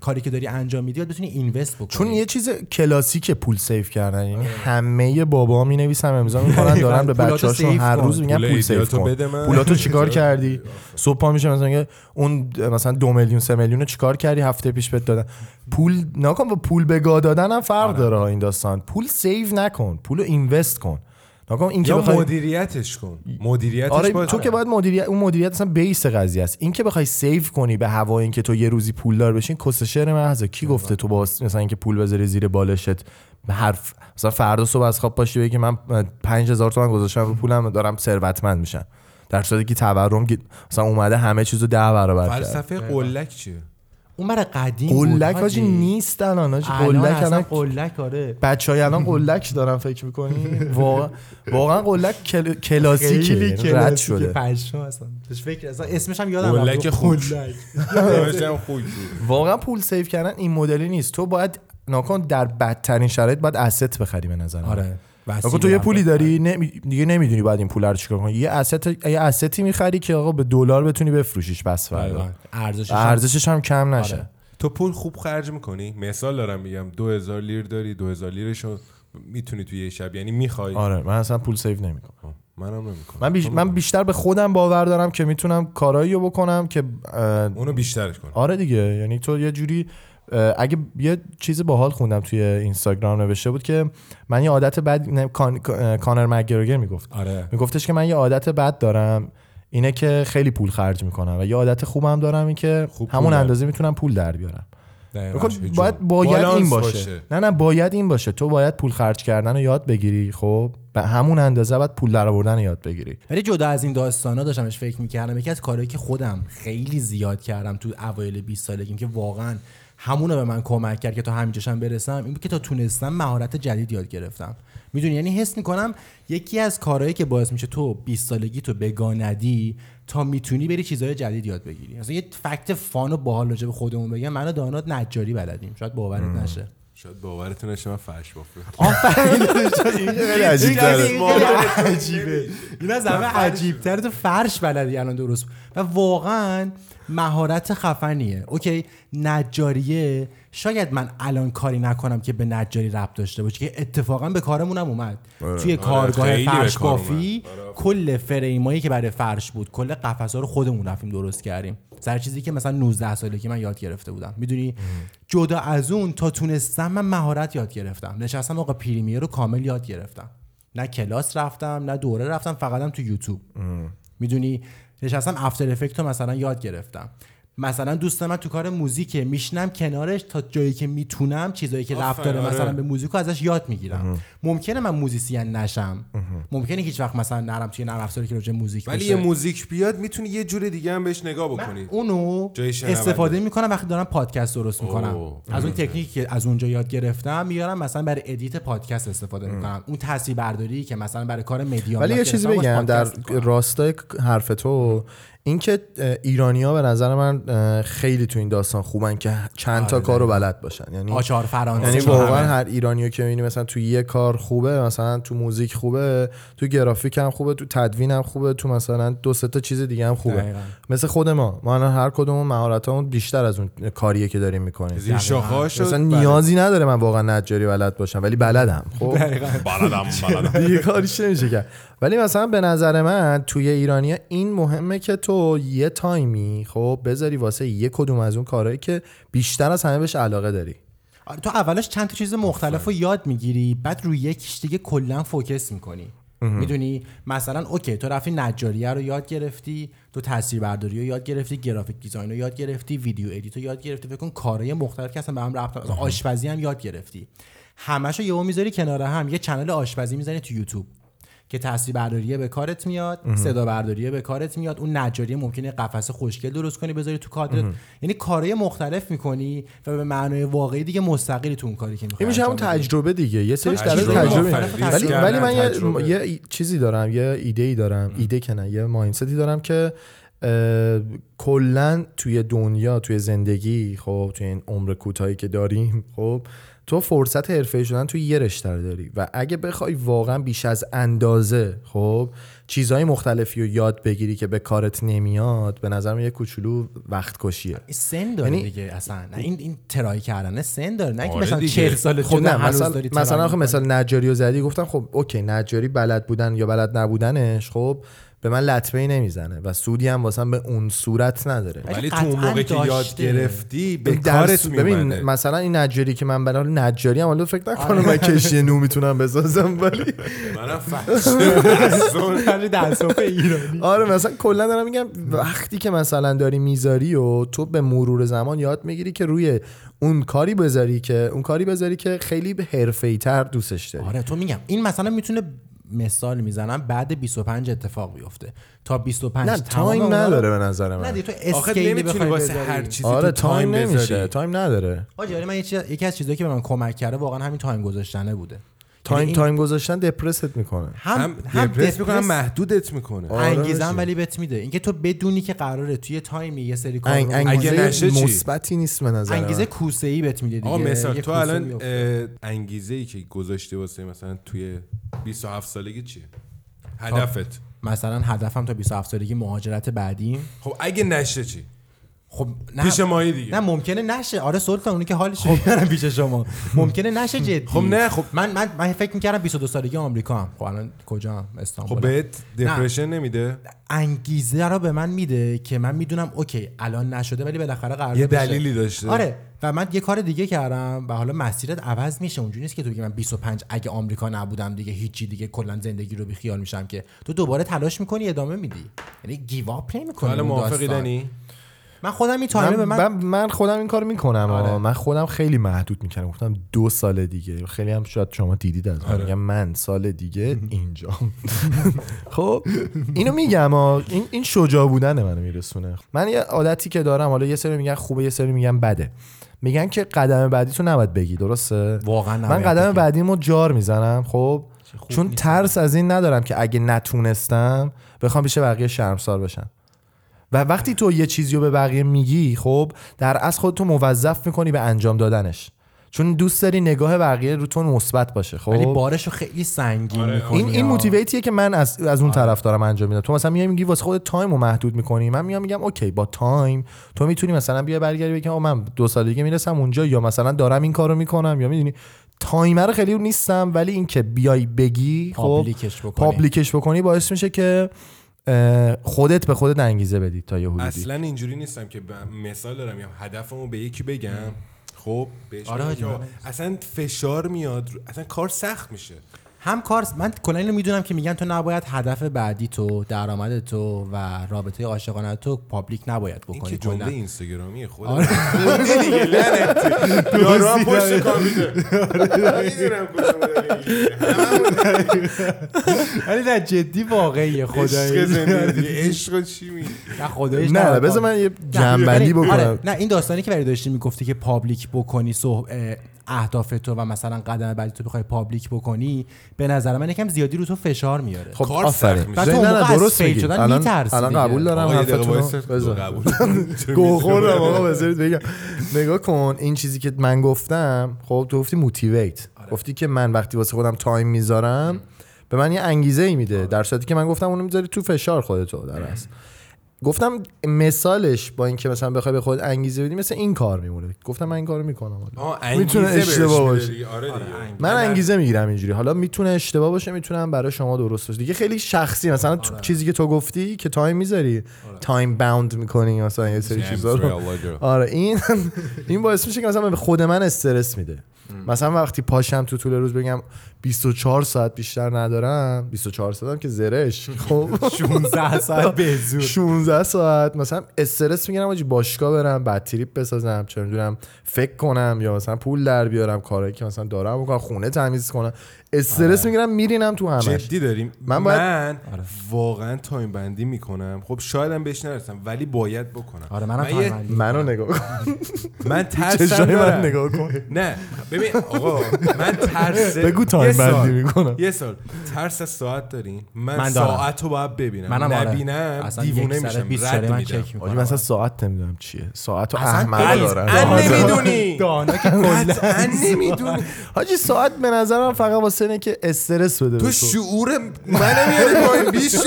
کاری که داری انجام میدی بتونی اینوست بکنی. چون یه چیز کلاسیک پول سیو کردن، یعنی همه باباها مینویسن امضا میکنن دارن به بچه‌هاشون هر روز میگن پول سیو کن. پولاتو چیکار کردی؟ صبح پا میشه مثلا میگه اون مثلا 2 میلیون 3 میلیون چیکار کردی هفته پیش دادن. پول نکن و پول به گا دادن هم فرق داره این داستان. پول سیو نکن، پولو اینوست کن. نکن این که بخوای مدیریتش کن. مدیریتش باید تو که باید مدیریت، اون مدیریت اصلا بیس قضیه است. این که بخوای سیو کنی به هوای این که تو یه روزی پولدار بشین کس شعر محض. کی گفته تو با مثلا اینکه پول بذاری زیر بالشت حرف مثلا فردا صبح از خواب پاشی بگی من 5000 تومان گذاشتم رو پولم دارم ثروتمند میشم، در صورتی که تورم مثلا اومده همه چیزو 10 برابر کرده. فلسفه قلک چیه؟ اون برای قدیم قلک هاجی نیست الان هاجی قلک. آره بچهای الان قلک دارن فکر میکنین. واقعا قلک کلاسیکیه، رد شده پرشم اصلا توش فکر اصلا اسمش هم یادم رفت قلک خوب. واقعا پول سیو کردن این مدلی نیست. تو باید ناکن در بدترین شرایط باید asset بخری به نظر من. آره آقا تو یه پولی داری دیگه نمیدونی بعد این پولا رو چیکار کنی، یه استی می‌خری که آقا به دلار بتونی بفروشیش، بس فردا ارزشش هم کم نشه. آره. تو پول خوب خرج می‌کنی، مثال دارم میگم 2000 لیر داری، 2000 لیرشو میتونی توی یه شب یعنی می‌خوای. آره من اصلا پول سیو نمی‌کنم، منم نمی‌کنم. من بیشتر به خودم باور دارم که میتونم کارایی رو بکنم که اونو بیشترش کنم. آره دیگه. یعنی تو یه جوری اگه یه چیز باحال خوندم توی اینستاگرام نوشته بود که من یه عادت بد، کانر مک‌گرگر میگفت. آره. میگفتش که من یه عادت بد دارم اینه که خیلی پول خرج میکنم و یه عادت خوبم دارم این که همون اندازه میتونم پول در بیارم. باید این باشه. نه باید این باشه. تو باید پول خرج کردن رو یاد بگیری، خب به همون اندازه باید پول در آوردن یاد بگیری. ولی جدا از این داستانا داشتمش فکر میکردم، یکی از کارهایی که خودم خیلی زیاد کردم تو اوایل 20 سالگیم که واقعا همونا به من کمک کرد که تا همینجاشم برسم، این که تا تونستم مهارت جدید یاد گرفتم. میدونی، یعنی حس میکنم یکی از کارهایی که باعث میشه تو 20 سالگی تو بگاندی تا میتونی بری چیزهای جدید یاد بگیری. مثلا یه فکت فان و باحال راجع به خودمون بگم، من و دانات نجاری بلدیم. شاید باورت نشه. شاید باورتون نشه، من فرش بافم. آفرین. خیلی عجیبه. این از همه عجیب‌تر، تو فرش بلدی الان درست. و واقعاً مهارت خفنیه. اوکی، نجاریه. شاید من الان کاری نکنم که به نجاری ربط داشته باشه، که اتفاقا به کارمونم اومد. توی کارگاه فرش بافی کل فریمایی که برای فرش بود، کل قفس‌ها رو خودمون رفتیم درست کردیم. سر چیزی که مثلا 19 ساله که من یاد گرفته بودم. میدونی، جدا از اون تا تونستم من مهارت یاد گرفتم. نشستم آقا پریمیر رو کامل یاد گرفتم. نه کلاس رفتم، نه دوره رفتم، فقطم تو یوتیوب. میدونی، نشستم افتر افکت رو مثلا یاد گرفتم. مثلا دوست من تو کار موزیکه، میشنم کنارش تا جایی که میتونم چیزایی که ربط داره مثلا به موزیکو ازش یاد میگیرم. ممکنه من موزیسین نشم، ممکنه هیچ وقت مثلا نرم توی نرم افزاری که راجع موزیک بشه، ولی یه موزیک بیاد میتونی یه جور دیگه هم بهش نگاه بکنی. اونو استفاده میکنم وقتی دارم پادکست درست میکنم. از اون تکنیکی که از اونجا یاد گرفتم میارم مثلا برای ادیت پادکست استفاده میکنم. اون تصویر برداری که مثلا برای کار مدیا. ولی یه چیزی بگم در راستای حرف تو، اینکه ایرانی‌ها به نظر من خیلی تو این داستان خوبن که چند تا کارو بلد باشن. یعنی آچار فرانسه، یعنی واقعا هر ایرانیو که می‌بینی مثلا تو یه کار خوبه، مثلا تو موزیک خوبه، تو گرافیک هم خوبه، تو تدوین هم خوبه، تو مثلا دو سه تا چیز دیگه هم خوبه. دقیقا. مثل خود ما الان هر کدومون مهارتامون بیشتر از اون کاریه که داریم می‌کنیم. مثلا نیازی نداره من واقعا نجاری بلد باشم، ولی بلدم. خب بلدم. دیگه کاریش نمیشه کرد. ولی مثلا به نظر من توی ایرانی‌ها این مهمه که تو یه تایمی خب بذاری واسه یه کدوم از اون کارهایی که بیشتر از همه بهش علاقه داری. تو اولش چند تا چیز مختلف رو یاد میگیری، بعد روی یکیش دیگه کلا فوکس میکنی. میدونی، مثلا اوکی تو رفتی نجاریه رو یاد گرفتی، تو تصویربرداری رو یاد گرفتی، گرافیک دیزاین رو یاد گرفتی، ویدیو ادیت رو یاد گرفتی، فکر کن کارهای مختلف که اصلا به هم ربط نداره، آشپزی هم یاد گرفتی. همه‌شو یهو میذاری کنار هم، یه چنل آشپزی میزنی تو یوتیوب که تصویربرداریه به کارت میاد، صدابرداریه به کارت میاد، اون نجاریه ممکنه قفسه خوشگل درست کنی بذاری تو کادرت. یعنی کارهای مختلف میکنی و به معنای واقعی دیگه مستقلی تو اون کاری که میخوای. میشه همون تجربه دیگه، یه سریش در تجربه. ولی من یه چیزی دارم، یه ایده‌ای دارم، ایده که نه، یه مایندستی دارم که کلا توی دنیا، توی زندگی، خب توی این عمر کوتاهی که داریم، خب تو فرصت حرفه‌ای شدن توی یه رشته داری و اگه بخوای واقعا بیش از اندازه خب چیزهای مختلفی رو یاد بگیری که به کارت نمیاد، به نظرم یه کوچولو وقت کشیه. سن داره دیگه اصلا. این ترای کردن سن داره، نه که مثلا 40 سالت خود مثلا آخه مثلا نجاریو زدی، گفتم خب اوکی نجاری بلد بودن یا بلد نبودنش خب به من لطمه‌ای نمیزنه و سودی هم واسم به اون صورت نداره، ولی تو اون موقع که یاد گرفتی به کارت میاد. ببین مثلا این نجاری که من بنا نجاری هم الان فکر نکنم من کشتی نو میتونم بسازم، ولی منم فقط در صفحه ایرانی. آره مثلا کلا دارم میگم وقتی که مثلا داری میذاری و تو به مرور زمان یاد میگیری که روی اون کاری بذاری که خیلی حرفه‌ای‌تر دوستش داری. آره تو میگم این مثلا میتونه، مثال میزنم، بعد 25 اتفاق بیفته. تا 25 نه تایم نداره به نظر من. نه تو اسکیل نمیتونی واسه هر چیزی. آره تو تایم نمیشه، تایم نداره. آجی آره، من یکی از چیزایی که به من کمک کرده واقعا همین تایم گذاشتنه بوده. تایم گذاشتن دپرست میکنه، هم دپرست میکنه، محدودت میکنه. انگیزه هم ولی بهت میده، اینکه تو بدونی که قراره توی تایمی یه سری کار رو انگیزه مثبتی نیست به نظر من. انگیزه کوسه‌ای بهت میده دیگه. مثلا تو الان انگیزه‌ای که گذاشتی واسه مثلا توی 27 سالگی چیه؟ هدفت مثلا هدفم تا 27 سالگی مهاجرت بعدیم. خب اگه نشه چی؟ خب نه پیش مایی دیگه، نه ممکنه نشه. آره سلطان اونی که حالش میارم پیش شما ممکنه نشه جدی. خب نه خب من فکر می‌کردم 22 سالگی آمریکا ام. خب الان کجام؟ استانبول. خب بهت دپرشن نمیده؟ انگیزه را به من میده که من میدونم اوکی الان نشده ولی بالاخره قراره یه دلیلی بشه. داشته. آره و من یه کار دیگه کردم و حالا مسیرت عوض میشه. اونجوری نیست که تو بگی من 25 اگه آمریکا نبودم دیگه هیچی، دیگه کلا زندگی رو بیخیال میشم، که تو دوباره تلاش می‌کنی ادامه میدی، یعنی گیو آپ نمی‌کنی. حالا موافقیدنی؟ من خودم این تایمه به من خودم این کارو میکنم. آره. من خودم خیلی محدود میکنم، گفتم 2 سال دیگه، خیلی هم شاید شما دیدید از من. آره. میگم من سال دیگه اینجا. خب اینو میگم این شجاع بودن منو میرسونه. من یه عادتی که دارم، حالا یه سری میگن خوبه یه سری میگن بده، میگن که قدم بعدی تو نباید بگی، درسته؟ واقعا من قدم بعدیمو جار میزنم. خب چون ترس از این ندارم که اگه نتونستم بخوام پیش بقیه شرمسار بشم. و وقتی تو یه چیزی رو به بقیه میگی، خب در اصل خودتو موظف میکنی به انجام دادنش، چون دوست داری نگاه بقیه رو تو مثبت باشه. خب ولی بارشو خیلی سنگین میکنی. این موتیویتیه که من از اون طرف دارم انجام میدم. تو مثلا میگی واسه خودت تایمو محدود میکنی، من میگم اوکی با تایم تو میتونی مثلا بیا برگردی بگی من 2 سال دیگه میرسم اونجا، یا مثلا دارم این کارو میکنم، یا میدونی تایمر خیلی نیستم. ولی اینکه بیای بگی خب پابلیکش بکنی باعث میشه که خودت به خودت انگیزه بدی تا یه حدودی. اصلا اینجوری نیستم که مثال دارم یا هدفمو به یکی بگم خب بهش. آره اصلا فشار میاد، اصلا کار سخت میشه. هم کار من کلا اینو میدونم که میگن تو نباید هدف بعدی تو، درآمد تو و رابطه عاشقانه تو پابلیک نباید بکنی. این که جمله اینستاگرامی خودت. آره دیگه لعنت یارو پشت کامپیوتر. میدونم کجا. ولی نه جدی واقعیه خدایی. عشق زندگی عشق چی میگی؟ نه خداییش نه بذار من یه جنبندی بکنم. نه این داستانی که برای داشتی میگفتی که پابلیک بکنی اهداف تو و مثلا قدم بعدی تو بخوای پابلیک بکنی، به نظر من یکم زیادی رو تو فشار میاره. خب کار سخت میشه. نه درست میگی. الان قبول دارم حرفتونو. قبول خوردم آقا. بذارید بگم. نگاه کن این چیزی که من گفتم، خب تو گفتی موتیویت، گفتی که من وقتی واسه خودم تایم میذارم به من یه انگیزه ای میده، در صورتی که من گفتم اونو میذاری تو فشار خودتو. درست گفتم مثالش با اینکه مثلا بخوای به خود انگیزه بدی مثلا این کار میمونه. گفتم من این کارو میکنم، حالا میتونه اشتباه باشه. آره دیگه من انگیزه میگیرم اینجوری، حالا میتونه اشتباه باشه، میتونم برای شما درست باشه دیگه. خیلی شخصی مثلا تو چیزی که تو گفتی که تایم میذاری، تایم باوند میکنی مثلا یه سری چیزا رو. آره این باعث میشه که مثلا به خود من استرس میده. مثلا وقتی پاشم تو طول روز بگم 24 ساعت بیشتر ندارم، 24 ساعتم که زرش، خب 16 ساعت به زور 16 ساعت مثلا استرس میگیرم، آجی باشگاه برم، بدتریپ بسازم، چه میدونم فکر کنم، یا مثلا پول در بیارم، کارهایی که مثلا دارم بکنم، خونه تمیز کنم، استرس میگیرم میرینم تو همش. جدی داریم من واقعا تایم بندی میکنم. خب شایدم بهش نرسم ولی باید بکنم. آره منو نگاه کن. من ترسم. منو نگاه کن. نه ببین آقا من ترس بگو تایم بندی میکنم. یه سال ترس از ساعت دارین. من ساعتو باید ببینم. نبینم دیوونه میشم. رد میدم. آقا مثلا ساعت نمیدونم چیه. ساعتو احمق دارم. نمیدونی. دانا که کلا نمیدونی. حاجی ساعت به نظرم فقط واسه اینه که استرس بده. تو شعور منم میاد پایین بیشو.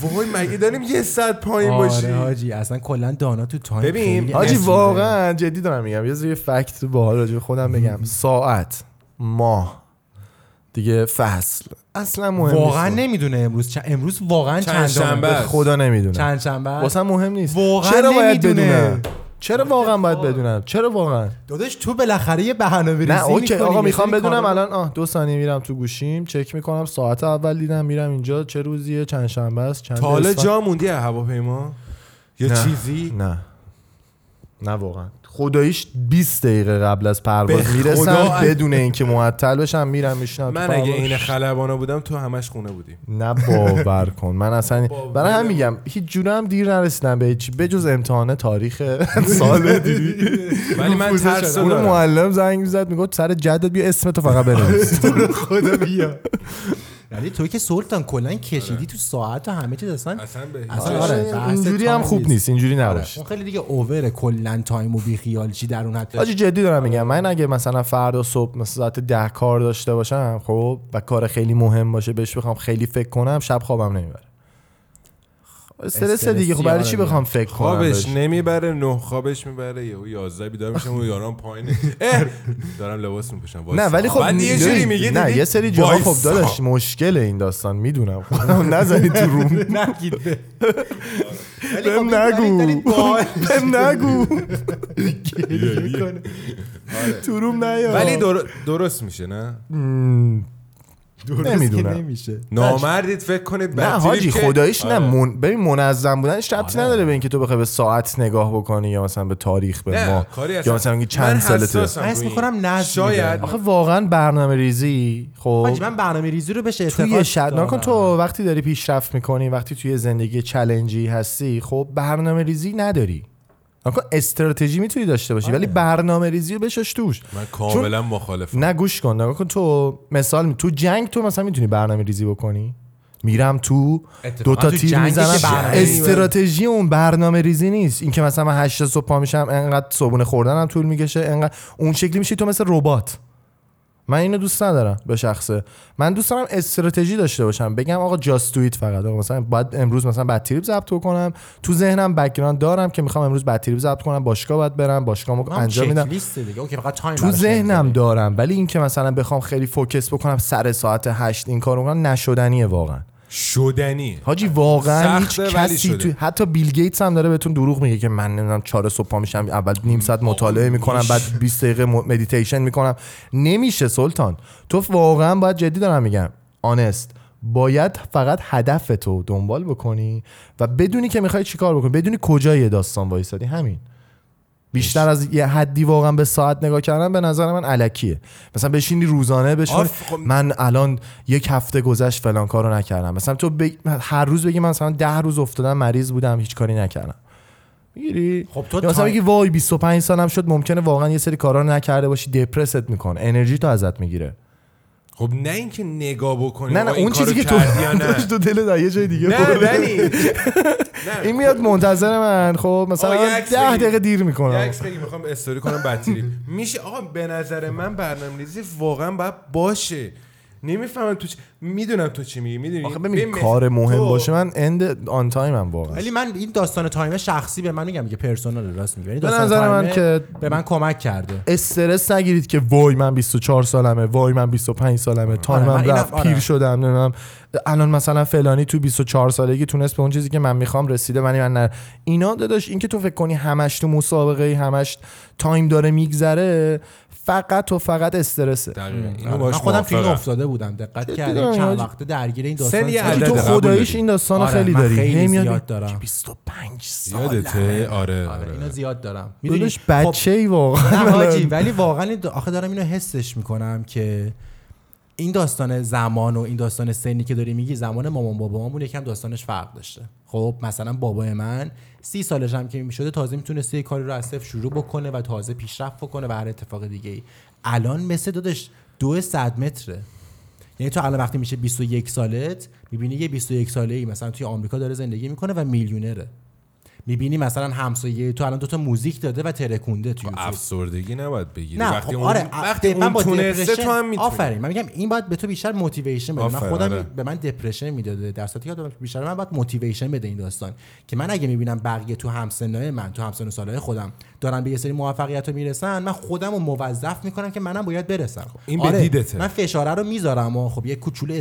وای مگه داریم یه ساعت پایین باشی؟ آره حاجی اصلا کلا دانا تو تایم. ببین حاجی واقعا جدی دارم میگم، یه فکت باحال راجع به خودم بگم. ساعت، ماه، دیگه فصل اصلا مهم نیست. واقعا نمیدونه امروز واقعا چند شنبه خدا نمیدونه. چند شنبه اصلا مهم نیست. چرا باید بدونم؟ چرا واقعا باید بدونم؟ چرا واقعا؟ داداش تو بالاخره یه بهانه‌ریزی می‌کنی. نه اوکی آقا میخوام بدونم الان 2 ثانیه میرم تو گوشیم چک میکنم ساعت اول دیدم میرم اینجا چه روزیه، چند شنبه است، چند تا حالا جا موندی هواپیما یا چیزی؟ نه واقعا خداییش 20 دقیقه قبل از پرواز میرسم بدون اینکه معطل بشم، میرم میشینم. من اگه این خلبانا بودم تو همش خونه بودیم. نه باور کن من اصلا برای هم میگم هیچ جوری هم دیر نرسیدم به چی بجز امتحان تاریخ سال دیدی. ولی من ترس اون معلم زنگ میزد میگفت سر جدت بیا اسمتو فقط بنویس. خدا بیا. یعنی تو که سلطان کلا کشیدی تو ساعت و همه چیز اصلا آره اینجوری هم خوب نیست، اینجوری نباشه. خیلی دیگه اووره کلا تایمو بی خیال چی در اون حد. آجی جدی دارم میگم من اگه مثلا فردا صبح مثلا ساعت 10 کار داشته باشم خب و کار خیلی مهم باشه بهش بخوام خیلی فکر کنم شب خوابم نمیبره. استرس دیگه. خب برای چی بخوام فکر کنم؟ خوابش نمیبره، نه خوابش میبره، یهو 11 بیدار میشه، اون یاران پایینه دارم لباس میپوشم. نه ولی خب یه جوری میگه، نه یه سری جواب خب داداش مشکل این داستان میدونم خودم نزنید تو روم نگید بهم نگو بهم نگو تو روم نیا. ولی درست میشه نه؟ نمیدونم. نامردید فکر کنید. نه حاجی خداییش نه ببین منظم بودنش ربطی نداره به اینکه تو بخوای به ساعت نگاه بکنی یا مثلا به تاریخ به ما یا مثلا اینکه چند سالته. من حس می‌کنم نشاید آخه واقعا برنامه‌ریزی. خب حاجی من برنامه‌ریزی رو بهش اعتقاد ندارم. تو وقتی داری پیشرفت می‌کنی، وقتی توی زندگی چالنجی هستی، خب برنامه‌ریزی نداری. آقا استراتژی میتونی داشته باشی ولی برنامه‌ریزی رو بشاش توش. من کاملا مخالفم. نه گوش کن، نگاه کن تو مثال تو جنگ تو مثلا میتونی برنامه‌ریزی بکنی. میرم تو دو تا تیر میزنم. استراتژی اون برنامه‌ریزی نیست. این که مثلا من 8 صبح پا میشم، انقدر صبحونه خوردنم طول میکشه، انقدر اون شکلی میشی تو مثل ربات. من اینو دوست ندارم به شخصه. من دوست دارم استراتژی داشته باشم، بگم آقا جاست دویت فقط. آقا مثلا باید امروز مثلا بدتریپ ضبط کنم، تو ذهنم بک‌گراند دارم که میخوام امروز بدتریپ ضبط کنم، باشگاه باید برم، باشگاه رو انجام میدم، تو ذهنم دارم. ولی این که مثلا بخوام خیلی فوکس بکنم سر ساعت 8 این کارو کنم، نشدنیه واقعا. شدنی حاجی واقعا هیچ کسی تو حتی بیل گیتس هم داره بهتون دروغ میگه که من نمیدونم 4 صبح پا میشم، اول نیم ساعت مطالعه میکنم، بعد 20 دقیقه مدیتیشن میکنم. نمیشه سلطان، تو واقعا باید، جدی دارم میگم، آنست، باید فقط هدفتو دنبال بکنی و بدونی که میخوای چیکار بکنی، بدونی کجای داستان وایسادی. همین. بیشتر از یه حدی واقعا به ساعت نگاه کردن به نظر من الکیه. مثلا بشینی روزانه بشین من الان یک هفته گذشت فلان کارو نکردم، مثلا تو هر روز بگی من مثلا 10 روز افتادم مریض بودم هیچ کاری نکردم، میگیری؟ خب تو مثلا بگی وای 25 سالم شد، ممکنه واقعا یه سری کارا رو نکرده باشی، دپرست میکنه، انرژی تو ازت میگیره. خب نه اینکه نگاه بکنی، نه اون چیزی که تو دلت یه جای دیگه نه این میاد منتظر من. خب مثلا 10 دقیقه دیر میکنم، عکس بگی میخوام استوری کنم بدتریپ میشه. آقا به نظر من برنامه‌ریزی واقعا باید باشه. نمیفهمم تو چی میدونم تو چی میگی، میدونی آخه ببین کار مهم باشه. من اند آن تایمم واقعا، ولی من این داستان تایم شخصی به من میگم دیگه، پرسونال راست میگم. این داستان تایم که به من کمک کرده. استرس نگیرید که وای من 24 سالمه، وای من 25 سالمه، تایمم رفت، پیر شدم، نمیدونم الان مثلا فلانی تو 24 سالگی تونست به اون چیزی که من میخوام رسیده، من اینا داداش. این که تو فکر کنی همش تو مسابقه، همش تایم داره میگذره، فقط و فقط استرسه. من خودم تو این افتاده بودم، دقت کردم چند وقته درگیر این داستان. تو خداییش این داستانو خیلی داری. خیلی زیاد دارم. 25 ساله. یادته؟ آره. اینو زیاد دارم. میدونی بچه‌ای واقعا. حاجی ولی واقعا آخه دارم اینو حسش میکنم که این داستان زمان و این داستان سنی که داری میگی، زمان مامان بابامون یکم داستانش فرق داشته. خب مثلا بابای من 30 سالش هم که میشده تازه میتونسته یه کاری رو از صفر شروع بکنه و تازه پیشرفت بکنه و هر اتفاق دیگه ای. الان مثل دادش 200 متره، یعنی تو الان وقتی میشه 21 سالت میبینی یه 21 ساله ای مثلا توی آمریکا داره زندگی میکنه و میلیونره. میبینی مثلا همسایه تو الان دوتا موزیک داده و ترکونده تو یوتیوب. افسردگی نباید بگیری وقتی اون تونسته تو هم میتونی. آفرین، من میگم این باید به تو بیشتر موتیویشن بده. من خودم به من دپرشن میداده، در صورتی که بیشتر من باید موتیویشن بده این داستان، که من اگه میبینم بقیه تو همسنای من، تو همسن سالهای خودم دارن به یه سری موفقیت‌ها میرسن، من خودم رو موظف میکنم که منم باید برسم. این به دیدته. من فشاره رو میذارم و خب یه کوچولو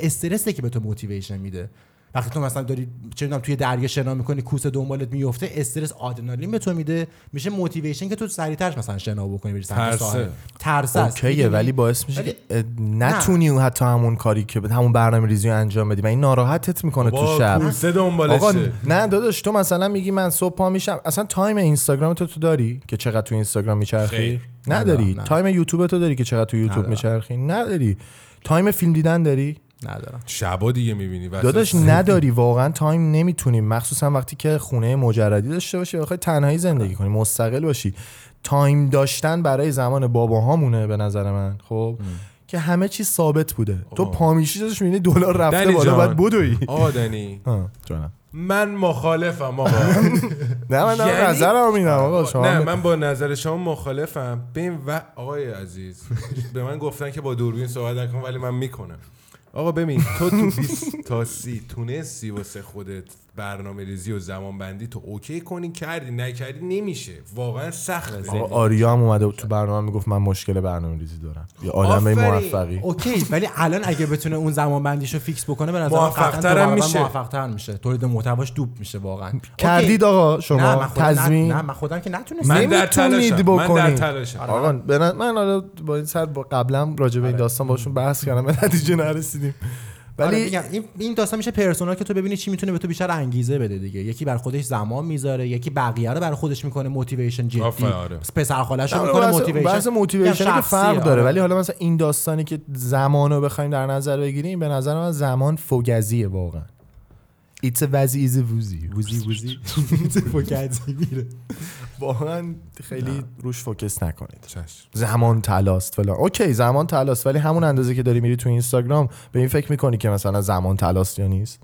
استرسه که به تو موتیویشن میده. وقتی تو مثلا داری چه میدونم توی دریا شنا میکنی، کوسه دنبالت میفته، استرس آدرنالین به تو میده، میشه موتیویشن که تو سریعترش مثلا شنا بکنی، بری سمت ساحل. ترس است اوکیه، ولی باعث میشه نتونی حتی همون کاری که همون برنامه‌ریزی رو انجام بدی و این ناراحتت میکنه تو شب. کوسه دنبالشه. نه داداش تو مثلا میگی من صبح پا میشم، اصلا تایم اینستاگرام تو داری که چقدر تو اینستاگرام میچرخی؟ نداری. تایم یوتیوب تو داری که چقدر تو یوتیوب میچرخی؟ نداری. تایم فیلم دیدن داری؟ ندارم. شبا دیگه میبینی داداش. نداری واقعا، تایم نمیتونی، مخصوصا وقتی که خونه مجردی داشته باشی، بخوای تنهایی زندگی کنی، مستقل باشی. تایم داشتن برای زمان باباهامونه به نظر من. خب که همه چی ثابت بوده. تو پامیشی داشت میبینی دلار رفته بالا، بعد بدوی آدنی. جانم من مخالفم آقا. نه من نظرم اینه آقا، شما نه من با نظر شما مخالفم. ببین و آقای عزیز به من گفتن که با دوربین صحبت نکن، ولی من میکنم. آقا ببین تو 20 تا 30 تونستی واسه خودت برنامه‌ریزی و زمانبندی تو اوکی کنی، کردی، نکردی نمیشه، واقعا سخته. آقا آریا هم اومده تو برنامه میگفت من مشکل برنامه‌ریزی دارم، یه آدمای موفقی اوکی، ولی الان اگه بتونه اون زمانبندیشو فیکس بکنه به نظر من موفق‌تر میشه، تولید محتواش دوب میشه واقعا. کردید آقا شما تضمین؟ نه من خودم که نتونستم، من در تلاشم، من در تلاشم آقا. من حالا با این سر قبلا راجع به این داستان باشون بحث کردم، به نتیجه نرسیدیم. ولی میگم این داستان میشه پرسونال که تو ببینی چی میتونه به تو بیشتر انگیزه بده دیگه. یکی بر خودش زمان میذاره، یکی بقیه رو بر خودش میکنه موتیویشن، جدی پسر خاله‌ش رو میکنه موتیویشن. بحث موتیویشن که فرق داره. ولی حالا مثلا این داستانی که زمانو بخوایم در نظر بگیریم، به نظر من زمان فوگزیه واقعا. ایتس وزی فوگزی میره واقعا، خیلی روش فوکس نکنید. زمان تلاست فلان، اوکی زمان تلاست، ولی همون اندازه که داری میری تو اینستاگرام به این فکر میکنی که مثلا زمان تلاست یا نیست.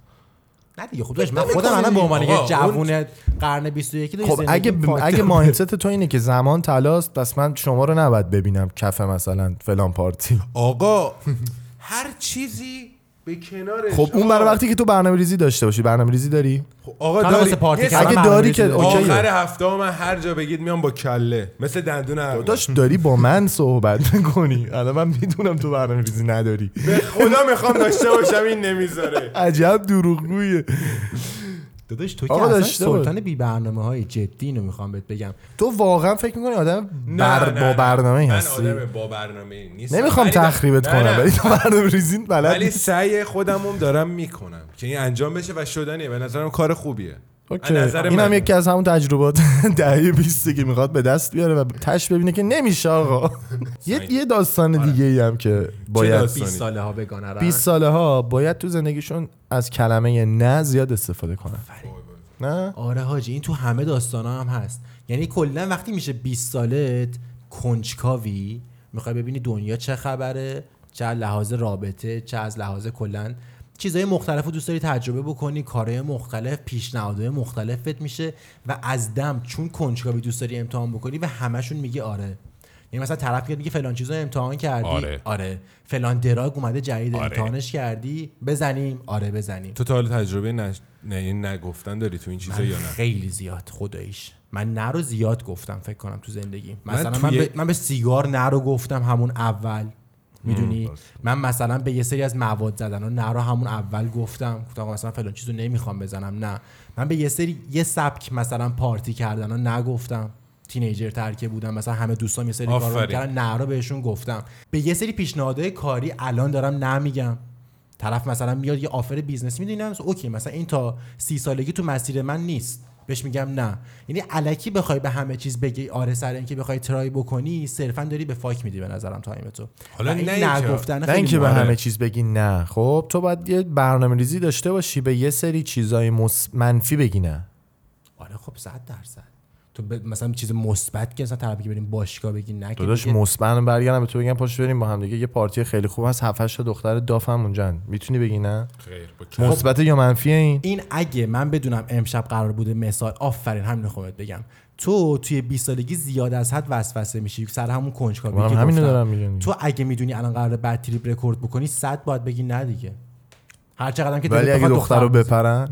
نه دیگه خودش، من خودم الان به عنوان یه جوون قرن 21 دو زندگی. اگه مایندست تو اینه که زمان تلاست، بس من شما رو نباید ببینم کف مثلا فلان پارتی. آقا هر چیزی به کنارش. خب اون برای وقتی که تو برنامه‌ریزی داشته باشی. برنامه‌ریزی داری؟ خب آقا داری. اگه داری که آخر هفته من هر جا بگید میام با کله مثل دندون هم داداش. داری با من صحبت می‌کنی. الان من میدونم تو برنامه‌ریزی نداری. به خدا میخوام داشته باشم، این نمیذاره. عجب دروغگویه. داداش تو که اصلا سلطان بی برنامه‌های جدی رو میخوام بهت بگم. تو واقعا فکر می‌کنی آدم با برنامه‌ای هستی؟ من آدم با برنامه‌ای نیستم. نمیخوام تخریبت کنم، ولی تو برنامه‌ریزی بلد. ولی سعی خودمم دارم میکنم که این انجام بشه و شدنیه. به نظرم کار خوبیه. اینم یکی از همون تجربات دهه 20 که میخواد به دست بیاره و تاش ببینه که نمیشه آقا. یه داستان دیگه‌ای هم که باید 20 ساله ها باید تو زندگیشون از کلمه نه زیاد استفاده کنن. نه آره حاجی، این تو همه داستانا هم هست. یعنی کلا وقتی میشه 20 سالت کنجکاوی، میخوای ببینی دنیا چه خبره، چه از لحاظ رابطه، چه از لحاظ کلا چیزهای مختلف رو دوست داری تجربه بکنی، کارهای مختلف، پیشنهادهای مختلفت میشه و از دم چون کنجکاوی دوست داری امتحان بکنی و همشون میگه آره. یعنی مثلا طرف میگه فلان چیزو امتحان کردی؟ آره. فلان دراگ اومده جدید امتحانش کردی؟ بزنیم. تو تا حالا تجربه نگفتن داری تو این چیزا یا نه؟ خیلی زیاد خداییش. من نه رو زیاد گفتم فکر کنم تو زندگی. مثلا من به سیگار نه رو گفتم همون اول. میدونی من مثلا به یه سری از مواد زدن نه رو همون اول گفتم، گفتم مثلا فلان چیزو نمیخوام بزنم. نه من به یه سبک مثلا پارتی کردن نگفتم، تینیجر ترکه بودم مثلا، همه دوستام یه سری کارا میکردن نه رو بهشون گفتم. به یه سری پیشنهادهای کاری الان دارم نمیگم. طرف مثلا میاد یه آفر بیزنس میدونم اوکی مثلا این تا 30 سالگی تو مسیر من نیست، بهش میگم نه. یعنی الکی بخوای به همه چیز بگی آره سر اینکه بخوای ترای بکنی، صرفا داری به فاک میدی به نظرم تایم تو. حالا نه گفتن، نه اینکه به همه چیز بگی نه. خب تو باید یه برنامه‌ریزی داشته باشی، به یه سری چیزای منفی بگی نه. آره خب 100%. تو مثلا چیز مثبت که مثلا طرفی بریم باشگاه بگی نه. داداش مثبت برگردم به تو بگم پاشو بریم با هم دیگه یه پارتی خیلی خوب هست، 7-8 تا دختر داف هم اونجا، میتونی بگی نه؟ خیر. مثبت یا منفی این اگه من بدونم امشب قرار بوده مثال آفرین همین خودت بگم. تو توی 20 سالگی زیاد از حد وسوسه میشی سر همون کنجکاوی که همین دارم میگم. تو اگه میدونی الان قراره بدتریپ رکورد بکنی 100 باید بگی نه دیگه. هر چقدرم که دختر رو بپرن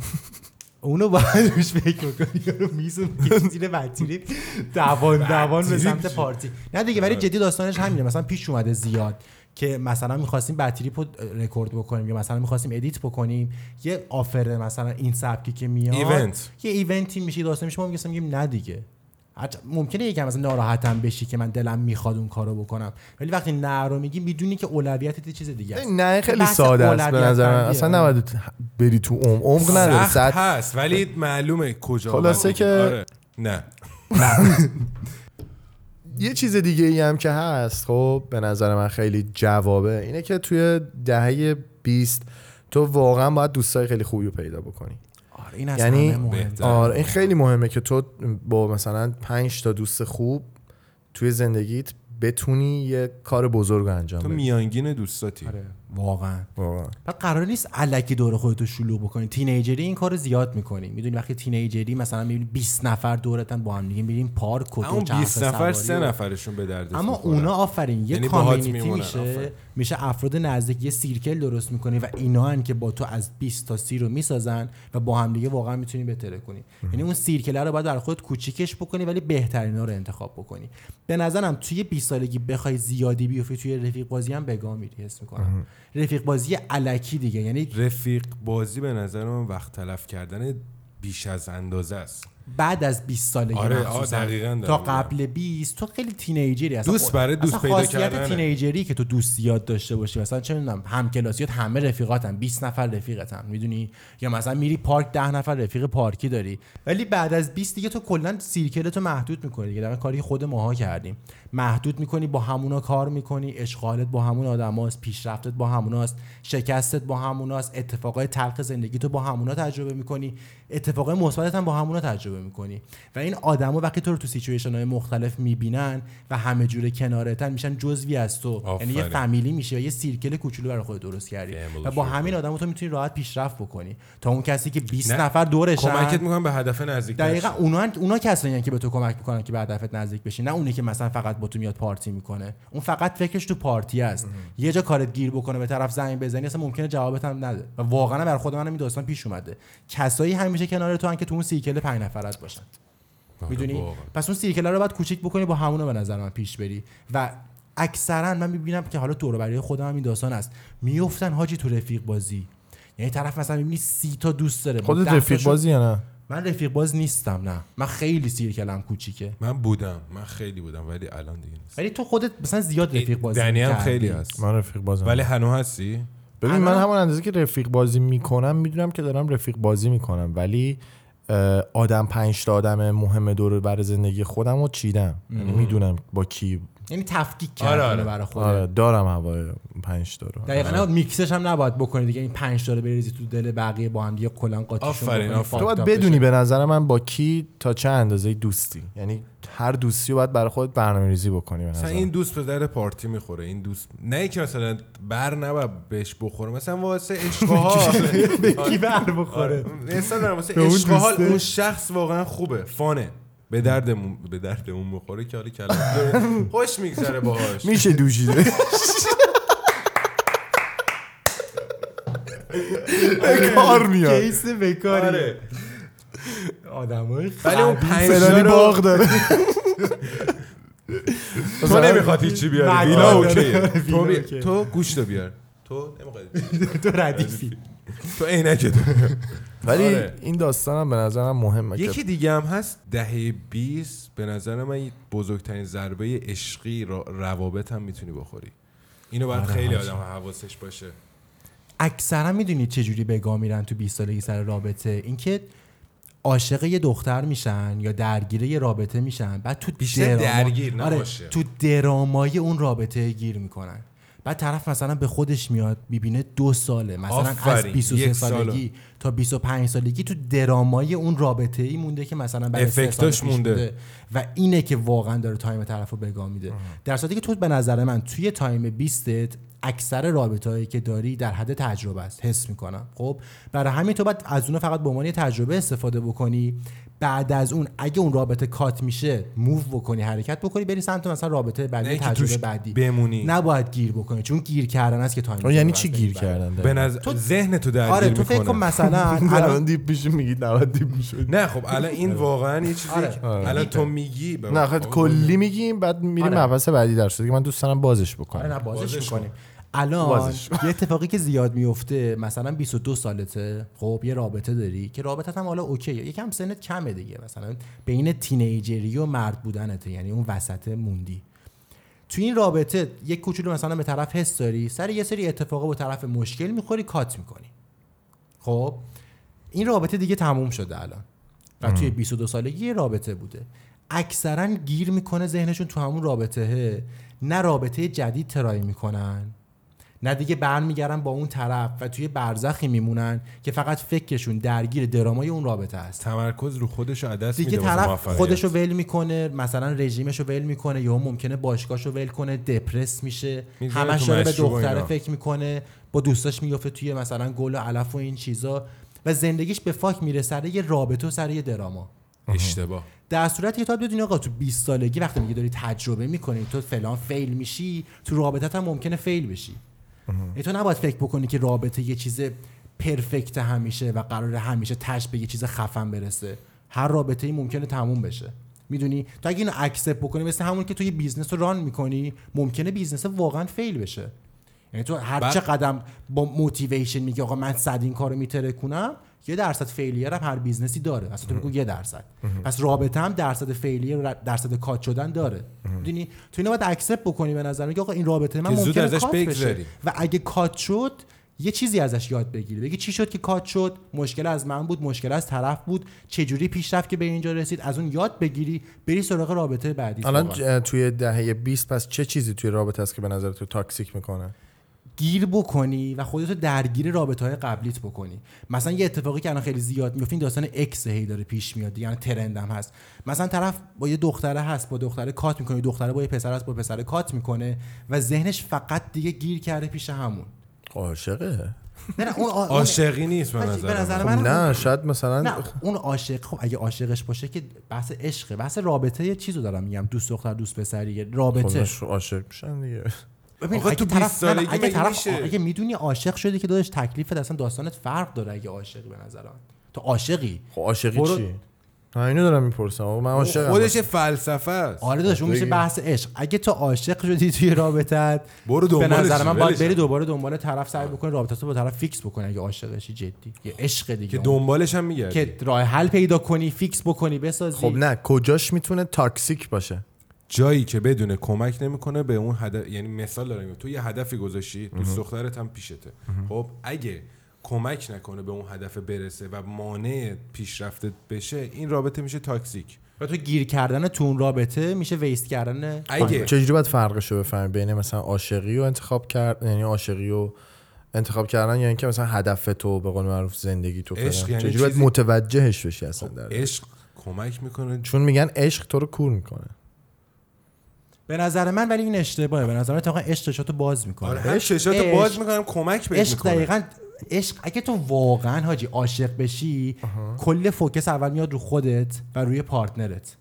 اونو باید روش فکر می‌کنی، یارو میزون زیر بدتریپ دوان به سمت پارتی. نه دیگه ولی جدی داستانش همینه. مثلا پیش اومده زیاد که مثلا می‌خواستیم بدتریپو رکورد بکنیم یا مثلا می‌خواستیم ادیت بکنیم، یه آفر مثلا این سبکی که میاد ایونت. یه ایونتی میشه داستان میشه، ما میگیم نه دیگه. ممکنه یکم مثلا ناراحتم بشی که من دلم میخواد اون کارو بکنم، ولی وقتی نه رو میگی میدونی که اولویتت چیز دیگه است. نه خیلی ساده است به نظر من، اصلا نباید بری تو عمق نداره. سخت هست ولی معلومه کجا. خلاصه که نه یه چیز دیگه ای هم که هست خب به نظر من خیلی جوابه اینه که توی دهه 20 تو واقعا باید دوستای خیلی خوبی رو پیدا بکنی. این یعنی آره این خیلی مهمه که تو با مثلا 5 تا دوست خوب توی زندگیت بتونی یه کار بزرگ انجام بدی. تو میانگین دوستاتی. آره. واقعا بعد قرار نیست الکی دور خودتو شلوغ بکنی. تینیجری این کارو زیاد میکنی، میدونی وقتی تینیجری مثلا میبینی 20 نفر دورتن با هم دیگه میریم پارک و اون 20 نفر 3 نفرشون به درد نمیخوره، اما اونا آفرین یه کامیونیتی میشه افراد نزدیک، یه سیرکل درست میکنی و اینا ان که با تو از 20 تا 30 رو میسازن و با هم دیگه واقعا میتونی بهتره کنی. یعنی اون سیرکل رو باید برای خودت کوچیکش بکنی ولی بهترینا رو انتخاب بکنی. به نظرم توی 20 سالگی بخوای زیادی بیوفی توی رفیق بازی هم بگا میری حس میکنم. رفیق بازی الکی دیگه، یعنی رفیق بازی به نظر من وقت تلف کردن بیش از اندازه است بعد از 20 سالگی. آره دقیقاً. تا قبل 20 تو خیلی تینیجری هستی. دوست برای دوست پیدا کردن. خاصیت تینیجری که تو دوستیات داشته باشی، مثلا چه میدونم همکلاسیات همه رفیقاتن، 20 نفر رفیقاتن، میدونی، یا مثلا میری پارک 10 نفر رفیق پارکی داری. ولی بعد از 20 دیگه تو کلا سیرکلتو محدود می‌کنی دیگه. دقیقاً کاری خود ماها کردیم، محدود می‌کنی، با همونا کار می‌کنی، اشغالت با همون آدماست، پیشرفتت با هموناست، شکستت با هموناست، اتفاقای تلخ زندگیتو با همونا تجربه می‌کنی، اتفاقای مثبتت هم با همونا تجربه میکنی و این آدما وقتی تو رو تو سیچویشن‌های مختلف میبینن و همه جوره کنارتن میشن جزوی از تو، یعنی یه فامیلی میشه، یه سیرکل کوچولو برای خودت درست کردی و با همین آدما تو میتونی راحت پیشرفت بکنی تا اون کسی که 20 نفر دورشن کمکت میکنن به هدف نزدیک بشی. دقیقاً اونا کسایین که به تو کمک میکنن که به هدفت نزدیک بشی، نه اونی که مثلا فقط با تو میاد پارتی میکنه، اون فقط فکرش تو پارتی است. یه جا کارت گیر بکنه، به طرف زنگ بزنی، اصلا ممکنه جوابت هم نده و واقعا بر خود منم داستان پیش اومده. کسایی همیشه کنار تو ان که تو اون سیکل 5 نفر فرات باشن، میدونی؟ پس اون سیرکل رو باید کوچیک بکنی، با همون به نظر من پیش بری و اکثرا من میبینم که حالا دور و برای خودم هم این داستان است، میافتن حاجی تو رفیق بازی. یعنی طرف مثلا میبینی 30 تا دوست داره. خودت رفیق بازی یا نه؟ من رفیق باز نیستم، نه، من خیلی سیرکلم کوچیکه. من خیلی بودم ولی الان دیگه نیست. ولی تو خودت مثلا زیاد رفیق بازی می‌کنی. دنیام خیلی هست. من رفیق بازم. ولی هنوز هستی؟ ببین من همون اندازه که رفیق بازی می‌کنم میدونم که دارم رفیق بازی می‌کنم، ولی آدم 5 تا آدم مهم دور بر زندگی خودم رو چیدم، یعنی میدونم با کی، یعنی تفکیک کردم. آره. برای خودم دارم هوای 5 تا رو دقیقاً میکسش هم نباید بکنی دیگه، این 5 تا رو بریزی تو دل بقیه با هم دیگه کلا قاطیشون. آفرین. تو باید بدونی به نظر من با کی تا چه اندازه دوستی، یعنی هر دوستی رو باید برای خودت برنامه‌ریزی بکنی. مثلا این دوست به در پارتی میخوره، این دوست نه اینکه مثلا بر نبا بهش بخوره، مثلا واسه اشتها به کی بر بخوره، مثلا واسه اشتها اون شخص واقعا خوبه، فانه، به دردمون میخوره که حالی کلام خوش میگذره باهاش، میشه دوشیده. بکار میاد، کیس بکاری آدمای خیلی. اون 5 تا باغ داره، تو نمیخواد هیچی بیاری، وینا اوکیه، تو گوشتو بیار، تو نمیخواد، تو ردیفی، تو عینکت. ولی این داستانم به نظرم مهمه. یکی دیگه هم هست، دهه 20 به نظر من بزرگترین ضربه عشقی روابط هم میتونی بخوری. اینو باید خیلی آدم حواسش باشه. اکثرا میدونید چه جوری به گام میرن تو 20 سالگی سر رابطه، اینکه عاشق یه دختر میشن یا درگیر یه رابطه میشن، بعد تو درگیر نباشه، تو درامای اون رابطه گیر میکنن. بعد طرف مثلا به خودش میاد میبینه 2 ساله، مثلا از 23 سالگی تا 25 سالگی تو درامای اون رابطه ای مونده که مثلا برای 3 سال پیش مونده و اینه که واقعا داره تایم طرفو به گام میده. در صورتی که تو به نظر من توی تایم 20ت اکثر رابطه‌هایی که داری در حد تجربه است، حس میکنم. خب برای همین تو باید از اون فقط به عنوان تجربه استفاده بکنی. بعد از اون اگه اون رابطه کات میشه، موو بکنی، حرکت بکنی، بری سمت مثلا رابطه بعدی، تجربه بعدی بمونی. نباید گیر بکنی، چون گیر کردن است که تایم. یعنی چی گیر کردن؟ به نظر ذهن تو درگیر میکنه. آره تو فکر کن مثلا الان دیپ میشی، میگی 90 دیپ میشد. نه خب الان این واقعا یه چیزی الان تو میگی، نه خب کلی میگیم بعد میریم مبحث بعدی در صورتی که من دوست دارم بازش بکنم. نه بازش میکنیم. الان یه اتفاقی که زیاد میفته، مثلا 22 سالته، خب یه رابطه داری که رابطت هم حالا اوکیه، یکم سنت کمه دیگه، مثلا بین تینیجری و مرد بودنته، یعنی اون وسط موندی. تو این رابطه یک کوچولو مثلا به طرف حس داری، سر یه سری اتفاقا با طرف مشکل میخوری، کات میکنی. خب این رابطه دیگه تموم شده الان و توی 22 سالگی یه رابطه بوده. اکثرا گیر میکنه ذهنشون تو همون رابطه، نه رابطه جدید ترای میکنن، نه دیگه برمیگردن با اون طرف و توی برزخی میمونن که فقط فکرشون درگیر درامای اون رابطه است. تمرکز رو خودش از دست میده. دیگه طرف خودشو ول میکنه، مثلا رژیمشو ول میکنه، یا ممکنه باشگاهشو ول کنه، دپرس میشه، همش داره به دختره فکر میکنه، با دوستاش میافته توی مثلا گل و علف و این چیزا و زندگیش به فاک میره سر یه رابطه و سر یه دراما. اشتباه. در صورتی که تا بدونی آقا تو 20 سالگی وقتی میگی داری تجربه میکنی، تو فلان فیل میشی، تو رابطت هم ممکنه فیل بشی. تو نباید فکر بکنی که رابطه یه چیز پرفکت همیشه و قراره همیشه تش به یه چیز خفن برسه. هر رابطه‌ای ممکنه تموم بشه. میدونی تو اگه اینو اکسپت بکنی، مثل همون که تو یه بیزنس رو ران میکنی، ممکنه بیزنس واقعا فیل بشه. یعنی تو هر چه قدم با موتیویشن میگی آقا من 100 این کارو میترکونم، 1% فیلیر هم هر بیزنسی داره. اصلا تو بگو 1%. پس رابطه هم درصد فیلیر، درصد کات شدن داره. میدونی تو اینو باید اکسپت بکنی. به نظر میاد آقا این رابطه من ممکنه کات بشه و اگه کات شد یه چیزی ازش یاد بگیری. بگی چی شد که کات شد؟ مشکل از من بود، مشکل از طرف بود، چه جوری پیش رفت که به اینجا رسید؟ از اون یاد بگیری، بری سراغ رابطه بعدی. الان توی دهه 20 پس چه چیزی توی رابطه است که به نظر تو تاکسیک میکنه؟ گیر بکنی و خودتو درگیر رابطه‌های قبلیت بکنی. مثلا یه اتفاقی که الان خیلی زیاد میفته، این داستان اکس هی داره پیش میاد، یعنی ترندم هست. مثلا طرف با یه دختره هست، با دختره کات میکنه، دختره با یه پسر هست، با پسر کات میکنه و ذهنش فقط دیگه گیر کرده پیش همون. عاشقه؟ نه اون عاشقی نیست به نظر من. نه شاید مثلا نه اون عاشق. خب اگه عاشقش باشه که بحث عشقه، بحث رابطه یه چیزو دارم میگم، دوست دختر دوست پسری رابطه. خب عاشق میشن دیگه. اگه تو 20 سالگی اگه میدونی عاشق شدی که داداش تکلیفت اصلا داستانت فرق داره. اگه عاشقی به نظران تو عاشقی، خب عاشقی چی؟ اینو دارم میپرسم. من عاشقم. خودش فلسفه است. آره داداش، اون میشه بحث عشق. اگه تو عاشق شدی توی رابطت، برو دنبال، به نظر من باید بری دوباره دنبال طرف، سعی بکنی رابطه‌تو با طرف فیکس بکنی. اگه عاشقشی جدی، یه عشق دیگه که دنبالش هم میگردی، که راه حل پیدا کنی، فیکس بکنی، بسازی. خب نه، کجاش میتونه تاکسیک باشه؟ جایی که بدون کمک نمیکنه به اون هدف. یعنی مثال دارم، تو یه هدفی گذاشتی، دوست دخترت هم پیشته. خب اگه کمک نکنه به اون هدف برسه و مانع پیشرفتت بشه، این رابطه میشه تاکسیک و تو گیر کردن تو اون رابطه میشه ویست کردن. اگه چجوری باید فرقشو بفهمی بین مثلا عاشقی و انتخاب کردن، یعنی عاشقی و انتخاب کردن، یعنی که مثلا هدف تو به قول معروف زندگی تو، چجوری باید متوجهش بشی اصلا؟ عشق کمک میکنه، چون میگن عشق تو رو کور میکنه به نظر من، ولی این اشتباهه. به نظر من تا عشق شاتو باز میکنه، شاتو باز میکنم، کمک بهت میکنه. دقیقاً عشق. اگه تو واقعا حاجی عاشق بشی، کل فوکس اول میاد رو خودت و روی پارتنرت.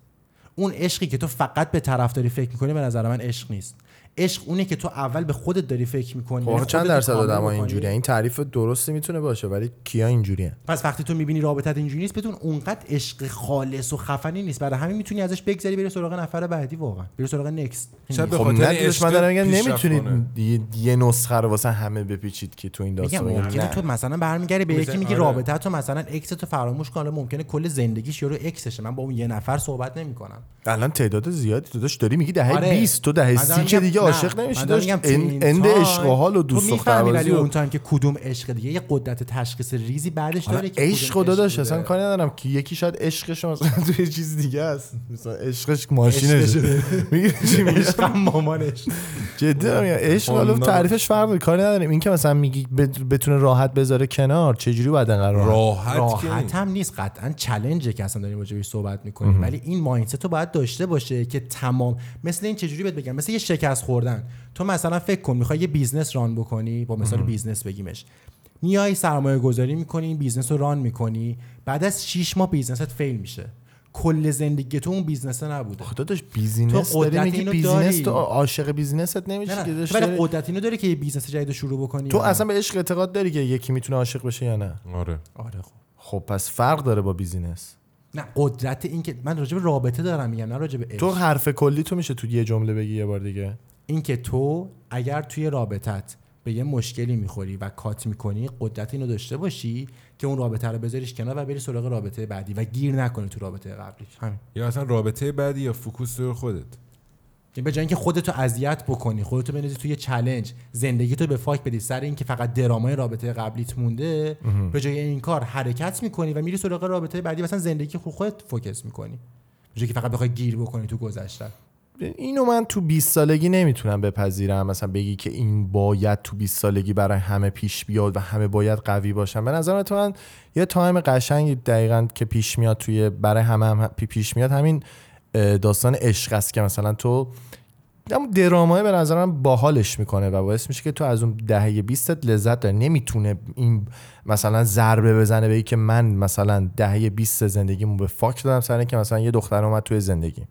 اون عشقی که تو فقط به طرفداری فکر میکنی به نظر من عشق نیست. عشق اونه که تو اول به خودت داری فکر میکنی. خب چند درصد آدم ها اینجوریه؟ این تعریف درستی میتونه باشه، ولی کیا اینجوریه؟ پس وقتی تو میبینی رابطت اینجوری نیست، بدون اونقدر عشق خالص و خفنی نیست، برای همین میتونی ازش بگذری، بری سراغ نفر بعدی، واقعا بری سراغ نکست. خب ندیش، من دارم میگم نمیتونید یه نسخه رو واسه همه بپیچید که تو این داستان. ممکنه تو مثلا برمیگردی به یکی میگی رابطه تو مثلا اکس تو فراموش کن، ممکنه کل زندگیش یارو اکسشه. من با اون یه نفر صحبت نمیکنم. الان تعداد زیادی تو داش داری میگی دهه 20، تو دهه 30 دیگه عاشق نمیشی. داشت اند عشق و حال و دوست دختربازی اون تایم که کدوم عشق دیگه، یه قدرت تشخیص ریزی بعدش داره که عشق خدا داشت. اصلا کاری ندارم که یکی شاید عشقش مثلا تو یه چیز دیگه است، مثلا عشقش ماشینش میگه چی میشه مامانش. جدی میگم عشق حالا تعریفش فرق داره، کاری نداریم. این که مثلا میگی بتونه راحت بذاره کنار، چه جوری بعدن قرار راحت هم نیست قطعا، چالنجه که اصلا داریم راجع بهش صحبت میکنیم. ولی این مایندست رو باید داشته باشه که تمام، مثلا این چه جوری بهت بگم، مثلا یه شکست خوردن. تو مثلا فکر کن میخوای یه بیزنس ران بکنی، با مثال بیزنس بگیمش، میای سرمایه گذاری میکنی، این بیزنس رو ران میکنی، بعد از 6 ماه بیزنست فیل میشه، کل زندگی تو اون بیزنس نبوده. خدا داش بیزینس داری میگی، بیزینس تو عاشق بیزینست نمیشی که داش. ولی قدرت اینو داره که یه بیزنس جدید شروع بکنی. تو اصلا به عشق اعتقاد داری که یکی میتونه عاشق بشه یا نه؟ آره. خب پس فرق داره با بیزینس. نه قدرت این که من راجع به رابطه دارم میگم، نه راجع به عشق. تو حرف کلی تو میشه تو یه جمله بگی یه بار دیگه؟ این که تو اگر توی رابطت به یه مشکلی میخوری و کات میکنی، قدرت اینو داشته باشی که اون رابطه رو بذاریش کنار و بری سراغ رابطه بعدی و گیر نکنی تو رابطه قبلی. همین. یا اصلا رابطه بعدی یا فوکوس رو خودت. یعنی به جای اینکه خودتو اذیت بکنی، خودتو بندازی توی چالش، زندگیتو به فاک بدی سر اینکه فقط درامای رابطه قبلیت مونده، به جای این کار حرکت میکنی و میری سراغ رابطه بعدی، مثلا زندگی خودت فوکس میکنی، به جای اینکه فقط بخوای گیر بکنی تو گذشته. اینو من تو 20 سالگی نمیتونم بپذیرم، مثلا بگی که این باید تو 20 سالگی برای همه پیش بیاد و همه باید قوی باشن. به نظر من یه تایم قشنگی دقیقاً که پیش میاد توی برای همه پیش میاد، همین داستان عشق است که مثلا تو درامای به نظر من باحالش میکنه و باعث میشه که تو از اون دهه 20 لذت ببری. نمیتونه این مثلا ضربه بزنه به این که من مثلا دهه 20 زندگیمو به فاک دادم سر اینکه مثلا یه دختر اومد توی زندگی.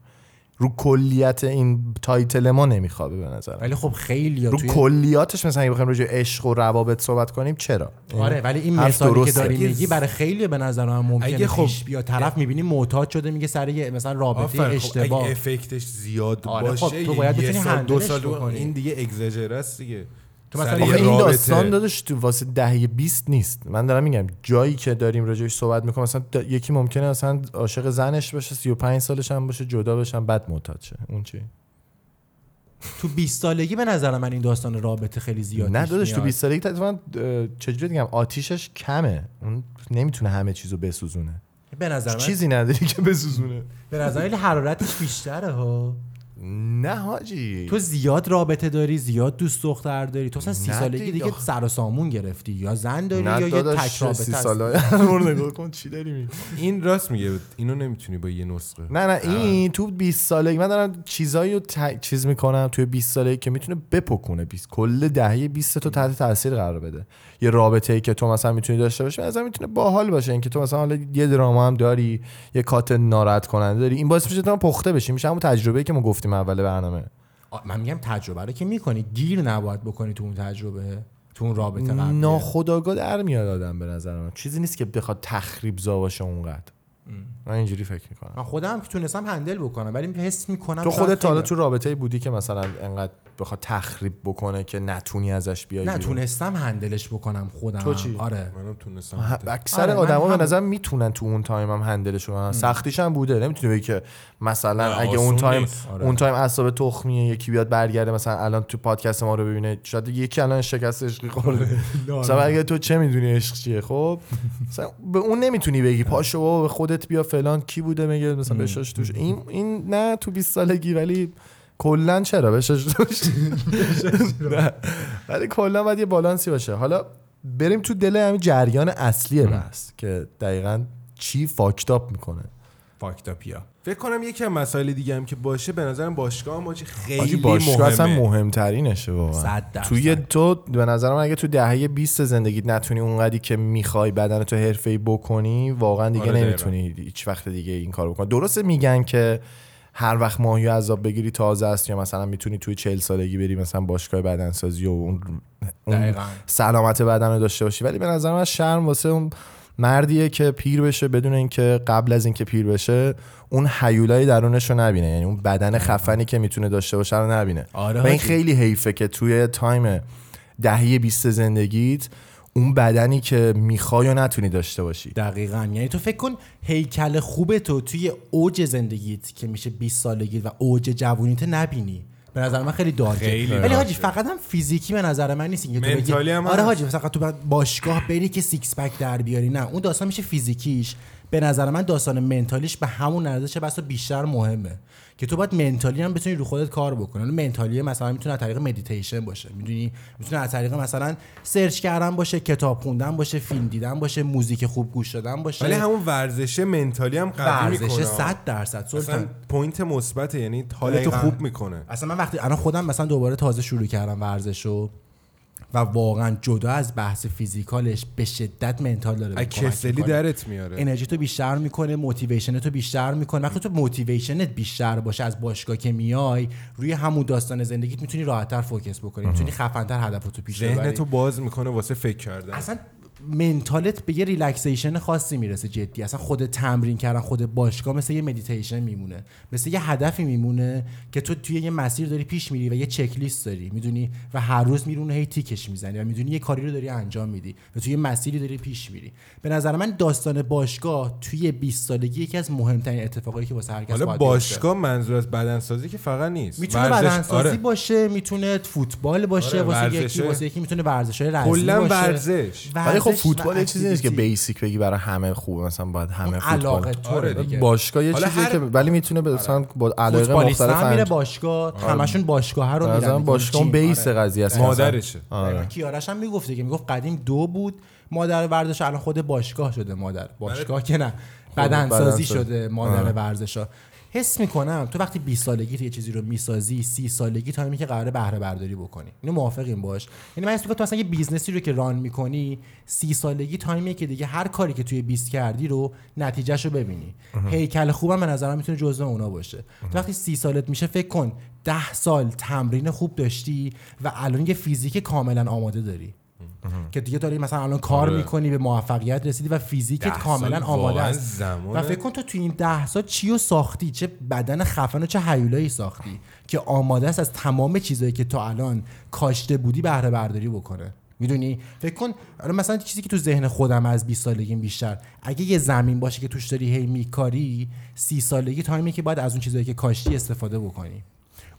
رو کلیت این تایتل ما نمیخوابه به نظر. ولی خب خیلی رو کلیاتش مثلا اگه بخوایم راجع به عشق و روابط صحبت کنیم چرا؟ آره ولی این مثالی که داری میگی برای خیلی به نظر من ممکنه پیش بیا، طرف میبینی معتاد شده میگه سر یه مثلا رابطه اشتباه. اگه افکتش زیاد باشه خب تو باید بتونی هندلش کنی. این دیگه اگزاجر است دیگه. تو مثلا این داستان دادش تو واسه دهه 20 نیست. من دارم میگم جایی که داریم راجعش صحبت میکنم مثلا یکی ممکنه مثلا عاشق زنش باشه 35 سالش هم باشه جدا بشن بعد معتاد شه. اون چی؟ تو 20 سالگی به نظر من این داستان رابطه خیلی زیاد نه دادش تو 20 سالگی تقریبا چجوری بگم آتیشش کمه. اون نمیتونه همه چیزو بسوزونه. به نظر من چیزی نداری که بسوزونه. به نظر من حرارتش بیشتره ها. نه حاجی تو زیاد رابطه داری، زیاد دوست دختر داری، تو اصلا 30 سالگی دیگه سر و سامون گرفتی، یا زن داری یا یه تک رابطه 30 ساله مر نگاه کن چی داری میگی. این راست میگه، اینو نمیتونی با یه نسخه. نه این تو 20 سالگی من دارم چیزاییو چیز میکنم توی 20 سالگی که میتونه بپکونه 20 کل دهه 20 تو تحت تاثیر قرار بده. یه رابطه‌ای که تو مثلا میتونی داشته باشی مثلا میتونه باحال باشه، اینکه تو مثلا حالا یه دراما هم داری، یه کات ناراحت کننده داری، این باعث میشه تو پخته بشی، میشه همون تجربه‌ای که ما گفتیم اول برنامه. من میگم تجربه رو که میکنی گیر نباید بکنی تو اون تجربه، تو اون رابطه قبلیه. ناخودآگاه در میاد آدم به نظر من. چیزی نیست که بخواد تخریب زا باشه اونقدر. من اینجوری فکر میکنم. من خودم که تونستم هندل بکنم ولی حس میکنم تو خودت حالا تو رابطه‌ای بودی که مثلا انقدر بخواد تخریب بکنه که نتونی ازش بیای؟ نه تونستم هندلش بکنم خودم. تو چی؟ آره منم تونستم. اکثر آدما به نظر میتونن تو اون تایم هم هندلش کنن. سختیش هم بوده. نمیتونی بگی که مثلا اگه اون تایم آره. اون تایم اعصاب تخمیه یکی بیاد برگرده مثلا الان تو پادکست ما رو ببینه شاید یکی الان شکست عشقی خورده. مثلا اگه تو چه میدونی عشق چیه خب مثلا به اون نمیتونی بگی پاشو بابا خودت بیا فلان کی بوده میگه مثلا بشاش توش این نه تو 20 سالگی ولی کلا چرا بشاش توش ولی کلا باید یه بالانسی باشه. حالا بریم تو دل همین جریان اصلیه بس که دقیقاً چی فاکتاپ میکنه فاکتاپیا. فکر کنم یکی از مسائل دیگه هم که باشه به نظرم باشگاه ما خیلی باشگاه مهمه. اصلا مهمترینشه واقعا. توی تو به نظرم اگه تو دهه 20 زندگیت نتونی اونقدری که می‌خوای بدن تو حرفه‌ای بکنی واقعا دیگه آره نمیتونی هیچ وقت دیگه این کارو بکنی. درسته میگن که هر وقت ماهی عذاب بگیری تازه است، یا مثلا میتونی توی 40 سالگی بری مثلا باشگاه بدنسازی و اون سلامت بدن رو داشته باشی، ولی به نظر من شرم واسه اون مردیه که پیر بشه بدون اینکه قبل از اینکه پیر بشه اون هیولای درونش رو نبینه، یعنی اون بدن خفنی که میتونه داشته باشه رو نبینه. آره و این خیلی حیفه که توی تایم دهه 20 زندگیت اون بدنی که میخوای و نتونی داشته باشی. دقیقاً. یعنی تو فکر کن هیکل خوبت تو توی اوج زندگیت که میشه 20 سالگیت و اوج جوونیت نبینی. به نظر من خیلی دارکه. ولی حاجی فقط هم فیزیکی به نظر من نیست اینکه تو بگی آره حاجی فقط تو باشگاه بری که سیکس پک در بیاری، نه اون داستان میشه فیزیکیش. به نظر من داستان منتالیش به همون اندازه بس بیشتر مهمه که تو باید منتالی هم بتونی رو خودت کار بکنی. منتالی مثلا میتونه از طریق مدیتیشن باشه، میدونی، میتونه از طریق مثلا سرچ کردن باشه، کتاب خوندن باشه، فیلم دیدن باشه، موزیک خوب گوش دادن باشه. ولی همون ورزش منتالی هم قوی میکنه. ورزش 100% سلطان پوینت مثبت، یعنی حالتو خوب میکنه. اصلا من وقتی الان خودم مثلا دوباره تازه شروع کردم ورزشو و واقعا جدا از بحث فیزیکالش به شدت منتال داره کمک می‌کنه. کسلی درت میاره، انرژی تو بیشتر میکنه، موتیویشن تو بیشتر میکنه. وقتی تو موتیویشنت بیشتر باشه از باشگاه که میای روی همون داستان زندگیت میتونی راحت‌تر فوکس بکنی، میتونی خفن‌تر هدفتو پیش ببری. ذهنتو باز میکنه واسه فکر کردن. اصلا منتالت به یه ریلکسیشن خاصی میرسه جدی. اصلا خود تمرین کردن، خود باشگاه مثل یه مدیتیشن میمونه، مثل یه هدفی میمونه که تو توی یه مسیر داری پیش میری و یه چک لیست داری، میدونی، و هر روز میری اون هی تیکش میزنی و میدونی یه کاری رو داری انجام میدی و توی یه مسیری داری پیش میری. به نظر من داستان باشگاه توی 20 سالگی یکی از مهمترین اتفاقایی که واسه هر کس باید باشگاه منظور از بدنسازی که فقط نیست، میتونه بدنسازی آره. باشه، میتونه فوتبال باشه، آره. واسه یکی میتونه ورزش‌های رزمی باشه، کلا ورزش. خب فوتبال یه چیزی نیست که بیسیک بگی برای همه خوبه، مثلا باید همه فوتبال آره باشگاه یه چیزیه که ولی میتونه مثلا با علاقه مختلف هم میره باشگاه، همشون باشگاه رو میرن، باشگاه بیس قضیه است، مادرشه. کیارش هم میگفت که میگفت قدیم دو بود مادر ورزش، الان خود باشگاه شده مادر باشگاه که نه بدنسازی شده مادر ورزشا. حس میکنم تو وقتی 20 سالگی تو یه چیزی رو میسازی، 30 سالگی تا همین که قراره بهره برداری بکنی. اینو موافقین باش؟ یعنی من حس تو اصلا یه بیزنسی رو که ران میکنی 30 سالگی تایمیه که دیگه هر کاری که توی 20 کردی رو نتیجهشو ببینی. هیکل خوبم به نظرم میتونه جزء اونا باشه. تو وقتی 30 سالت میشه فکر کن 10 سال تمرین خوب داشتی و الان یه فیزیک کاملا آماده داری. که دیگه داری مثلا الان کار میکنی به موفقیت رسیدی و فیزیکت کاملا آماده است و فکر کن تو توی این 10 سال چیو ساختی، چه بدن خفن و چه هیولایی ساختی که آماده است از تمام چیزایی که تا الان کاشته بودی بهره برداری بکنه. میدونی فکر کن الان مثلا چیزی که تو ذهن خودم از 20 سالگی بیشتر اگه یه زمین باشه که توش داری هی میکاری، 30 سالگی تایمی که باید از اون چیزایی که کاشتی استفاده بکنی.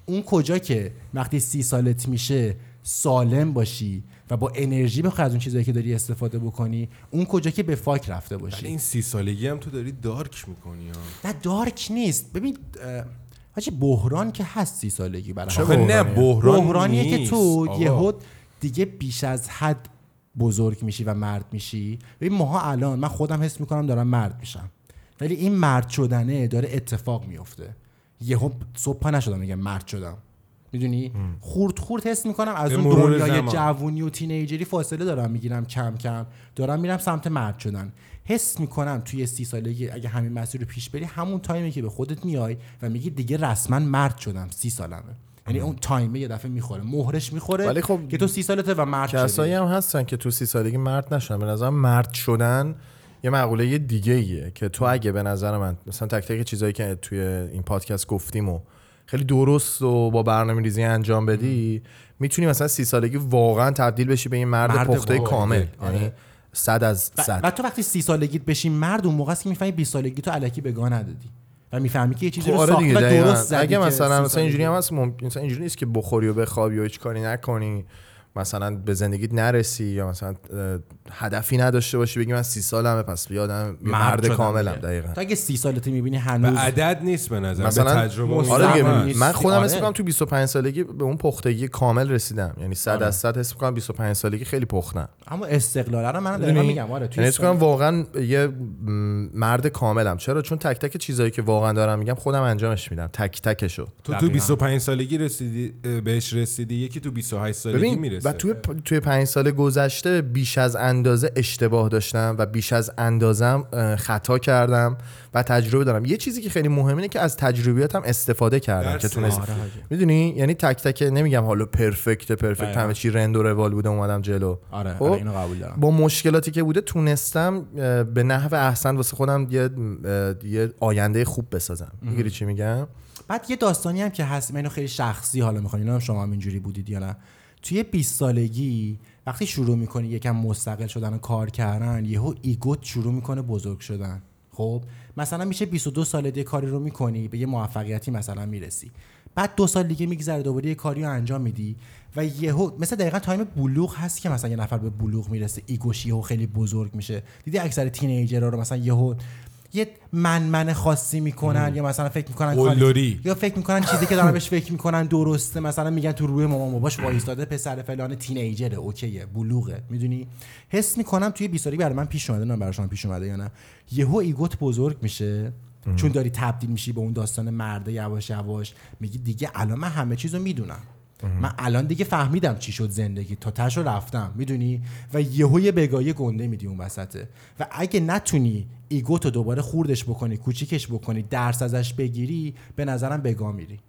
اون کجا که وقتی 30 سالت میشه سالم باشی و با انرژی بخوای از اون چیزایی که داری استفاده بکنی، اون کجا که به فاک رفته باشی. این 30 سالگی هم تو داری دارک میکنی ها. نه دارک نیست، ببین حاجی بحران که هست 30 سالگی برای شما. نه بحرانیه که تو یهو دیگه بیش از حد بزرگ میشی و مرد میشی. ببین ماها الان من خودم حس میکنم دارم مرد میشم، ولی این مرد شدنه داره اتفاق میفته. یهو صبح پا نشدم میگم مرد شدم، میدونی خورد حس میکنم از اون دنیای جوونی و تینیجری فاصله دارم میگیرم، کم کم دارم میرم سمت مرد شدن. حس میکنم توی 30 سالگی اگه همین مسیر رو پیش بری، همون تایمی که به خودت میای و میگی دیگه رسما مرد شدم 30 سالمه، یعنی اون تایمه یه دفعه میخوره، مهرش میخوره. ولی خب که تو 30 سالته و مرد شدی. کسایی هم هستن که تو 30 سالگی مرد نشدن. به نظرم مرد شدن یه مقوله دیگه ایه که تو اگه به نظر من مثلا تک چیزایی که توی این پادکست گفتیمو خیلی درست و با برنامه‌ریزی انجام بدی، میتونی مثلا 30 سالگی واقعا تبدیل بشی به این مرد پخته کامل، یعنی 100 از 100. و تو وقتی 30 سالگیت بشی مرد، اون موقع است که میفهمی 20 سالگی تو الکی به گاه ندادی و میفهمی که یه چیزی رو ساخته درست زدی. اگه مثلا اینجوری هم هست، مثلا اینجوری نیست که بخوری و بخوابی و هیچ کاری نکنی، مثلا به زندگیت نرسی یا مثلا هدفی نداشته باشی بگی من 30 سالمه پس بیادم مرد کاملم. دقیقاً تا اگه 30 سالت میبینی هنوز عدد نیست به نظر من، تجربه. آره من خودم حس میکنم تو 25 سالگی به اون پختگی کامل رسیدم، یعنی 100 از 100 حس میکنم 25 سالگی خیلی پختم. اما استقلال رو من دقیقاً میگم آره، تو حس میکنم واقعا یه مرد کاملم. چرا؟ چون تک تک چیزایی که واقعا دارم میگم خودم انجامش میدم، تک تکشو. تو 25 سالگی رسیدی بهش، رسیدی یکی تو 28 سالگی میره. و توی 5 سال گذشته بیش از اندازه اشتباه داشتم و بیش از اندازم خطا کردم و تجربه دارم. یه چیزی که خیلی مهمه اینه که از تجربیاتم استفاده کردم که تونستم، میدونی، یعنی تک تک نمیگم حالا پرفکت همه چی رند و روال بوده اومدم جلو. آره اینو قبول دارم. با مشکلاتی که بوده تونستم به نحو احسن واسه خودم یه آینده خوب بسازم. میگیری چی میگم؟ بعد یه داستانی هم که هست، منو خیلی شخصی حالا میخوام اینا هم شما هم اینجوری بودید یا نه، توی 20 سالگی وقتی شروع میکنی یکم مستقل شدن و کار کردن، یهو ایگوت شروع میکنه بزرگ شدن. خب مثلا میشه 22 سالت یه کاری رو میکنی، به یه موفقیتی مثلا میرسی، بعد 2 سال دیگه میگذره دوباره یه کاری رو انجام میدی و یهو مثلا دقیقاً تایم بلوغ هست که مثلا یه نفر به بلوغ میرسه، ایگوش یهو خیلی بزرگ میشه. دیدی اکثر تینیجرها رو مثلا یهو یه من خاصی میکنن یا مثلا فکر میکنن قلوری، یا فکر میکنن چیزی که دارن بهش فکر میکنن درسته، مثلا میگن تو روی مامان باباش وایستاده پسر فلان تینیجره، اوکیه بلوغه. میدونی حس میکنم توی 20 سالگی برای من پیش اومده، نه برای شما پیش اومده یا نه، یهو ایگوت بزرگ میشه چون داری تبدیل میشی به اون داستان مرده. یواش یواش میگی دیگه الان من همه چیزو میدونم، من الان دیگه فهمیدم چی شد زندگی، تا تاشو رفتم، میدونی، و یهو یه بگاهی گنده میدی اون وسطه. و اگه نتونی ایگوتو دوباره خوردش بکنی، کوچیکش بکنی، درس ازش بگیری، به نظرم بگا میری.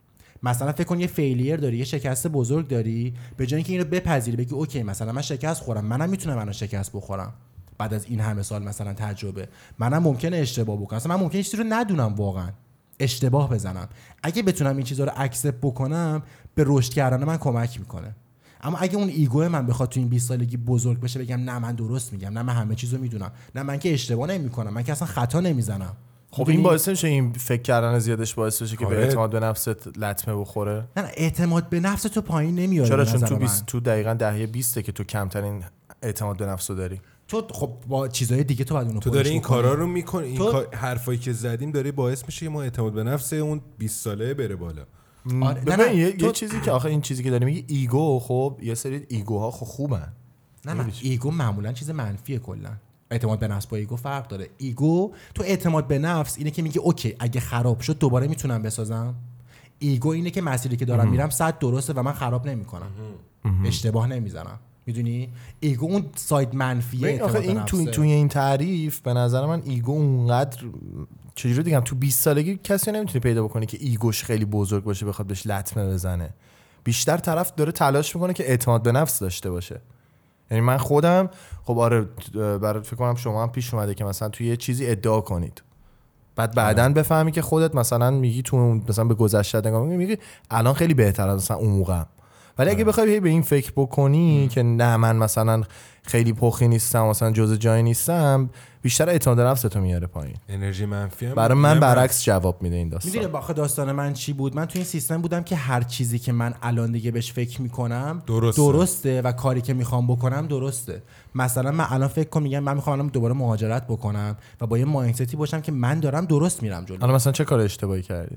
مثلا فکر کن یه فیلیر داری، یه شکست بزرگ داری، به جای اینکه اینو بپذیری بگی اوکی مثلا من شکست خورم، منم میتونم منو شکست بخورم بعد از این همه سال مثلا تجربه، منم ممکنه اشتباه بکنم، مثلا من ممکنه چیزی رو ندونم، واقعا اشتباه بزنم. اگه بتونم این چیزا رو اکسپت بکنم، به رشد کردن من کمک میکنه. اما اگه اون ایگو من بخواد تو این 20 سالگی بزرگ بشه، بگم نه من درست میگم، نه من همه چیزو میدونم، نه من که اشتباه نمیکنم، من که اصلا خطا نمیزنم. خب این باعث میشه، این فکر کردن زیادش باعث میشه که به اعتماد به نفست لطمه بخوره. نه اعتماد به نفس تو پایین نمیاره. چرا؟ چون تو 20 دقیقاً دهه 20 که تو کمترین اعتماد به نفسو داری. تو خب با چیزهای دیگه تو بعد اونو تو داری این کارا رو میکنی، این حرفایی که زدیم داره باعث میشه ما اعتماد به نفس اون 20 ساله بره بالا. آره نه یه چیزی که آخه این چیزی که داری میگی ایگو، خب یه سری ایگوها خوبن. نه ایگو معمولا چیز منفیه کلا. اعتماد به نفس با ایگو فرق داره. ایگو تو اعتماد به نفس اینه که میگه اوکی اگه خراب شد دوباره میتونم بسازم. ایگو اینه که مسیری که دارم میرم 100 درسته و من خراب نمیکنم. اشتباه نمیزنم. میدونی ایگو اون ساید منفیه اعتماد به نفسه. این توی این تعریف به نظر من ایگو اونقدر چجوری دیگم تو 20 سالگی کسی نمیتونه پیدا بکنه که ایگوش خیلی بزرگ باشه بخواد بهش لطمه بزنه. بیشتر طرف داره تلاش میکنه که اعتماد به نفس داشته باشه. یعنی من خودم خب آره برات فکر کنم شما هم پیش اومده که مثلا توی یه چیزی ادعا کنید بعد بعدن بفهمی که خودت مثلا میگی تو مثلا به گذشته نگاه میگی الان خیلی بهتر از مثلا اون موقع، ولی اگه بخوای به این فکر بکنی که نه من مثلا خیلی پخی نیستم مثلا جزء جایی نیستم، بیشتر اعتماد به نفس تو میاره پایین. انرژی منفی برای من برعکس جواب میده این داستان. میدونی باخه داستان من چی بود؟ من تو این سیستم بودم که هر چیزی که من الان دیگه بهش فکر میکنم درسته و کاری که میخوام بکنم درسته. مثلا من الان فکر کنم میگم من میخوام الان دوباره مهاجرت بکنم و با یه مایندتی باشم که من دارم درست میرم جلو. الان مثلا چه کار اشتباهی کردی؟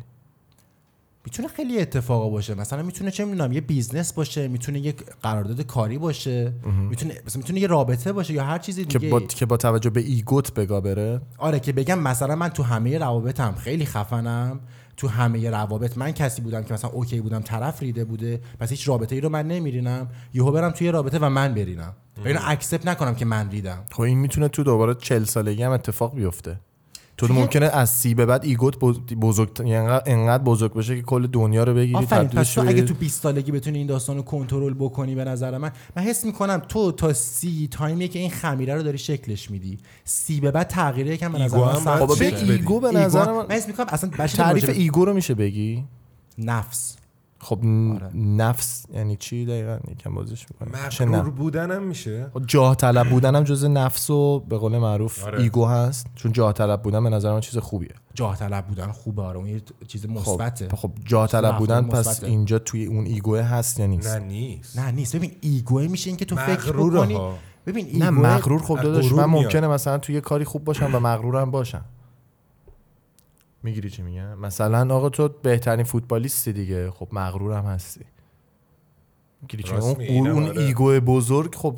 میتونه خیلی اتفاقا باشه، مثلا میتونه چه میدونم یه بیزنس باشه، میتونه یه قرارداد کاری باشه، میتونه یه رابطه باشه یا هر چیزی دیگه که با توجه به ایگوت بگا بره. آره که بگم مثلا من تو همه روابطم خیلی خفنم، تو همه روابط من کسی بودم که مثلا اوکی بودم، طرف ریده بوده، پس هیچ رابطه‌ای رو من نمیرینم، یهو برم توی رابطه و من برینم و اینو اکسپت نکنم که من ریدم. خب این میتونه تو دوباره 40 سالگی هم اتفاق بیفته. تو ممکنه از 30 به بعد ایگوت بزرگ، انقدر بزرگ بشه که کل دنیا رو بگیری. پس تو اگه تو 20 سالگی بتونی این داستان رو کنترل بکنی، به نظر من حس میکنم تو تا 30 تایمی که این خمیره رو داری شکلش میدی، 30 به بعد تغییر یکم به نظر من. خب ایگو به نظر من حس میکنم اصلا تعریف ایگو رو میشه بگی نفس. خب آره. نفس یعنی چی دقیقاً؟ یکم بازش می‌کنه. مغرور بودنم میشه. جاه طلب بودنم جزء نفس و به قول معروف آره. ایگو هست، چون جاه طلب بودن به نظر من چیز خوبیه. جاه طلب بودن خوبه، آره اون یه چیز مثبته. خب جاه طلب بودن پس اینجا توی اون ایگوه هست یا نیست؟ نه نیست. ببین ایگوه میشه اینکه تو فکر کنی. ببین ایگو نه مغرور خب داداش من ممکنه مثلا توی یه کاری خوب باشم و مغرورم باشم. میگیری چی میگم؟ مثلا آقا تو بهترین فوتبالیستی دیگه، خب مغرورم هستی. میگیری چی؟ اون ایگو بزرگ خب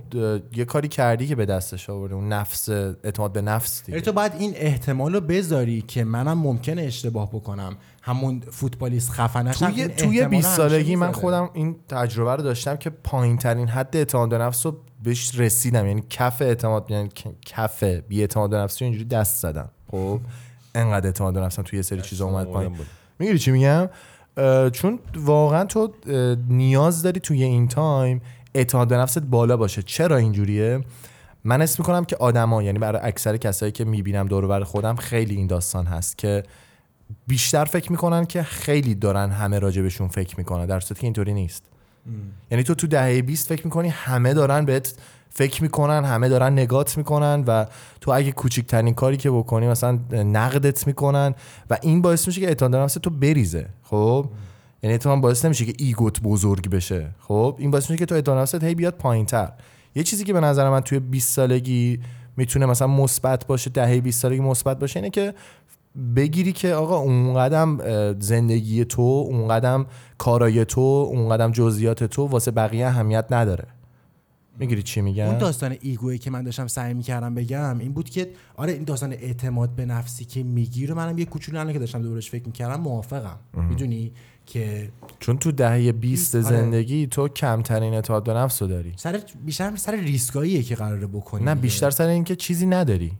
یه کاری کردی که به دستش آورده اون نفس، اعتماد به نفس دیگه. تو باید این احتمالو بذاری که منم ممکنه اشتباه بکنم، همون فوتبالیست خفن نشم. توی 20 سالگی من خودم این تجربه رو داشتم که پایین‌ترین حد اعتماد به نفسو بهش رسیدم، یعنی کف اعتماد، یعنی کف بی اعتماد به نفس اینجوری دست زدم. خب انقدر اعتماد به نفسم توی یه سری چیزا اومد پایین. میگیری چی میگم؟ چون واقعا تو نیاز داری توی این تایم اعتماد به نفست بالا باشه. چرا اینجوریه؟ من حس میکنم که آدما، یعنی برای اکثر کسایی که میبینم دور و بر خودم، خیلی این داستان هست که بیشتر فکر میکنن که خیلی دارن همه راجبشون فکر میکنن، در صورتی که اینطوری نیست. یعنی تو دهه 20 فکر میکنی همه دارن بهت فکر میکنن، همه دارن نگات میکنن و تو اگه کوچکترین کاری که بکنی مثلا نقدت میکنن و این باعث میشه که اعتماد به نفس تو بریزه. خب یعنی تو هم باعث نمیشه که ایگوت بزرگ بشه، خب این باعث میشه که تو اعتماد به نفست هی بیاد پایینتر. یه چیزی که به نظر من توی 20 سالگی میتونه مثلا مثبت باشه، دهه 20 سالگی مثبت باشه، اینه که بگیری که آقا اون قدم زندگی تو، اون قدم کارای تو، اون قدم جزئیات تو واسه بقیه اهمیت نداره. میگیری چی میگم؟ اون داستان ایگویی که من داشتم سعی میکردم بگم این بود که آره این داستان اعتماد به نفسی که میگی رو منم یه کوچولو الان که داشتم دورش فکر میکردم موافقم. میدونی که چون تو دهه 20 زندگی آره. تو کمترین اعتماد به نفس رو داری، بیشتر سر ریسکاییه که قراره بکنی، نه بیشتر سر این که چیزی نداری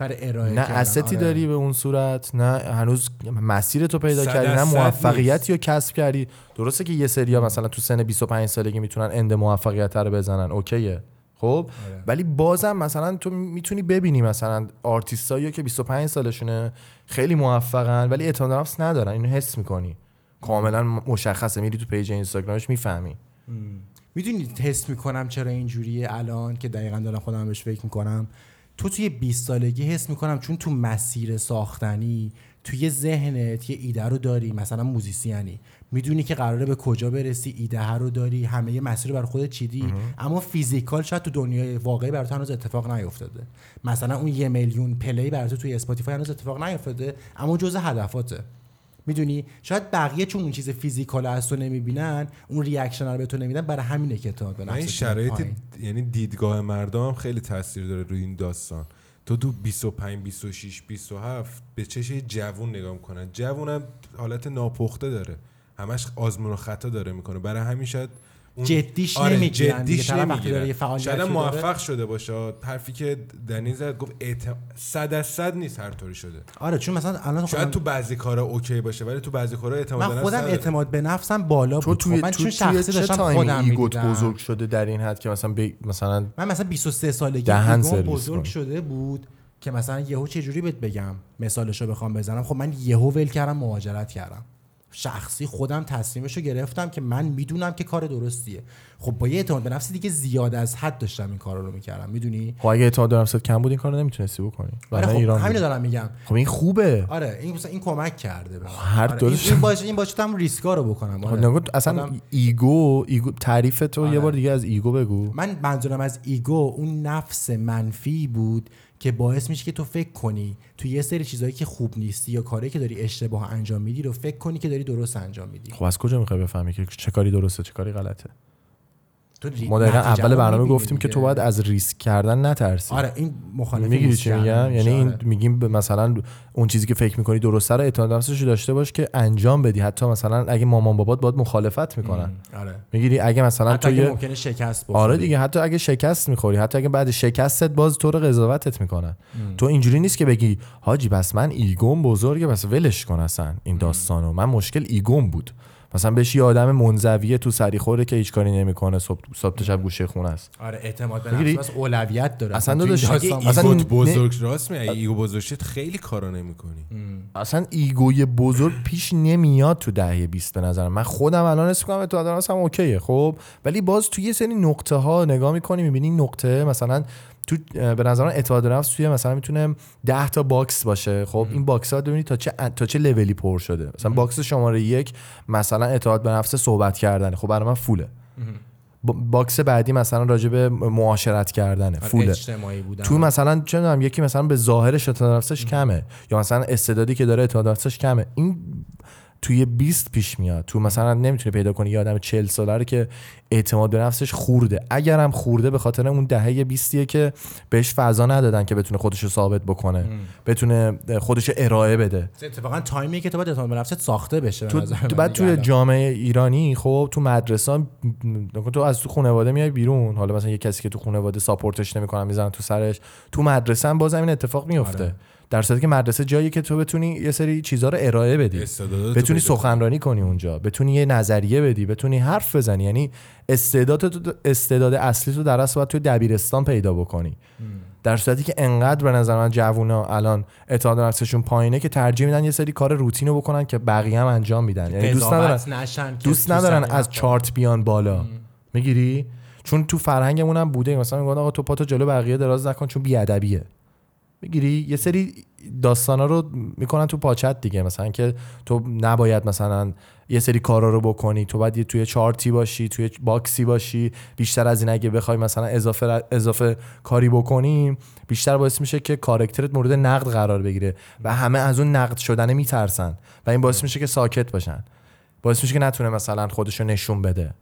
برای ارائه، نه استی آره. داری به اون صورت، نه هنوز مسیرتو پیدا کردی، نه موفقیتی رو کسب کردی. درسته که یه سریا مثلا تو سن 25 سالگی میتونن اند موفقیت رو بزنن، اوکیه خب آره. ولی بازم مثلا تو میتونی ببینی مثلا آرتیستایی که 25 سالشونه خیلی موفقن ولی اعتماد به نفس ندارن، اینو حس میکنی کاملا مشخصه، میری تو پیج اینستاگرامش میفهمی. میدونی حس میکنم چرا اینجوریه الان که دقیقاً دارم خودم بهش فکر میکنم. تو توی 20 سالگی حس میکنم چون تو مسیر ساختنی، توی ذهنت یه ایده رو داری، مثلا موزیسیانی، میدونی که قراره به کجا برسی، ایده رو داری، همه یه مسیر بر خودت چیدی، اما فیزیکال شاید تو دنیای واقعی برات هنوز اتفاق نیافتاده. مثلا اون 1 میلیون پلی برات توی اسپاتیفای هنوز اتفاق نیافتاده، اما جزء هدفاته. میدونی شاید بقیه چون اون چیز فیزیکال از تو نمیبینن، اون ریاکشن رو به تو نمیدن، برای همینه که تا به این شرایط، یعنی دیدگاه مردم خیلی تاثیر داره روی این داستان. تو 25 26 27 به چش جوون نگاه میکنن، جوونم حالت ناپخته داره، همش آزمون و خطا داره میکنه، برای همین شاید جدیش نمیگیرن دیگه. طرف وقتی داره یه فعالیت شده، موفق شده باشه، حرفی که دنی زد گفت 100% نیست هر طوری شده. آره، چون مثلا الان شاید تو بعضی کارا اوکی باشه، ولی تو بعضی کارا اعتماد به نفس. من خودم اعتماد به نفسم بالا بود. من چون شخصی داشتم خودم میگفتم بزرگ شده در این حد که مثلا من مثلا 23 سالگی بزرگ شده بود که مثلا یهو چه جوری بهت بگم مثالشو بخوام بزنم. خب من یهو ول کردم، مهاجرت کردم، شخصی خودم تصمیمشو گرفتم که من میدونم که کار درستیه. خب با یه اعتماد به نفس دیگه زیاد از حد داشتم این کارا رو میکردم، میدونی؟ خب اگه اعتماد به نفست کم بود این کارو نمیتونستی بکنی. آره، خب همین دارم میگم. خب این خوبه. آره، این مثلا این کمک کرده به هر طور. آره، این باجتم ریسکا رو بکنم. آره. نگو اصلا ایگو تعریف تو. آره، یه بار دیگه از ایگو بگو. من منظورم از ایگو اون نفس منفی بود که باعث میشه که تو فکر کنی تو یه سری چیزایی که خوب نیستی یا کاری که داری اشتباه انجام میدی رو فکر کنی که داری درست انجام میدی. خب از کجا میخوای بفهمی که چه کاری درسته چه کاری غلطه؟ ما دقیقاً اول برنامه گفتیم دیگه که تو باید از ریسک کردن نترسی. آره، این مخالفه. میگی چی میگم؟ یعنی این میگیم مثلا اون چیزی که فکر میکنی درسته رو اعتماد نفسش داشته باش که انجام بدی، حتی مثلا اگه مامان بابات باهات مخالفت میکنن. آره، میگی اگه مثلا تو ممکنه شکست بخوری. آره دیگه، حتی اگه شکست میخوری، حتی اگه بعد شکستت باز تو رو قضاوتت میکنن. تو اینجوری نیست که بگی حاجی بس من ایگوم بزرگه بس ولش کن اصلا این داستانو، من مشکل ایگوم بود. مثلا بشی آدم منزویه تو سری خوره که هیچ کاری نمیکنه، صبح شب گوشه خونه است. آره، اعتماد به نفس بس اولویت داره. اصلا ایگو بزرگ راست میگه، ایگو بزرگت خیلی کارا نمیکنی. اصلا ایگوی بزرگ پیش نمیاد تو دهه 20 به نظر من. خودم الان حس میکنم تو آدرسم اوکیه، خب، ولی باز تو یه سری نقطه ها نگاه میکنی میبینی نقطه مثلا تو به نظر من اعتماد به نفس توی مثلا میتونه 10 تا باکس باشه. خب این باکس ها ببینید تا چه لولی پر شده. مثلا باکس شماره 1 مثلا اعتماد به نفس صحبت کردن، خب برای من فوله. باکس بعدی مثلا راجع به معاشرت کردنه، فوله. اجتماعی بودن تو مثلا چه میدونم، یکی مثلا به ظاهرش اعتماد به نفسش کمه یا مثلا استعدادی که داره اعتماد به نفسش کمه. این توی 20 پیش میاد. تو مثلا نمیتونه پیدا کنی یه آدم 40 ساله که اعتماد به نفسش خورده. اگرم خورده به خاطر اون دهه 20 که بهش فضا ندادن که بتونه خودش رو ثابت بکنه، بتونه خودش رو ارائه بده. اتفاقا تایمی که تو باید اعتماد به نفست ساخته بشه تو بعد توی جامعه ایرانی. خب تو مدرسه تو از تو خانواده میای بیرون، حالا مثلا یه کسی که تو خانواده ساپورتش نمیکنن میزنن تو سرش، تو مدرسه هم باز همین اتفاق میفته. آره، در صورتی که مدرسه جایی که تو بتونی یه سری چیزا رو ارائه بدی، بتونی سخنرانی کنی اونجا، بتونی یه نظریه بدی، بتونی حرف بزنی، یعنی استعداد اصلی تو درس باید تو دبیرستان پیدا بکنی. در صورتی که انقدر به نظر من جوونا الان اعتماد به نفسشون پایینه که ترجیح میدن یه سری کار روتین رو بکنن که بقیه هم انجام میدن، یعنی دوست ندارن از چارت بیان بالا. میگیری؟ چون تو فرهنگمون هم بوده مثلا میگن آقا تو پاتو جلو بقیه دراز نکن چون بی‌ادبیه. میگیری؟ یه سری داستانا رو میکنن تو پاچت دیگه، مثلا که تو نباید مثلا یه سری کارا رو بکنی، تو باید توی چارتی باشی، توی باکسی باشی. بیشتر از این اگه بخوای مثلا اضافه کاری بکنیم، بیشتر باعث میشه که کاراکترت مورد نقد قرار بگیره و همه از اون نقد شدن میترسن و این باعث میشه که ساکت باشن، باعث میشه که نتونه مثلا خودشو نشون بده.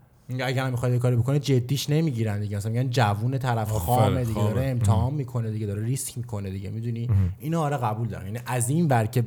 اگه هم میخواد یه کاری بکنه جدیش نمیگیرن دیگه، مثلا میگن جوون طرف خامه دیگه، داره امتحان میکنه دیگه، داره ریسک میکنه دیگه، میدونی اینا. آره، قبول دارم. یعنی از این ور که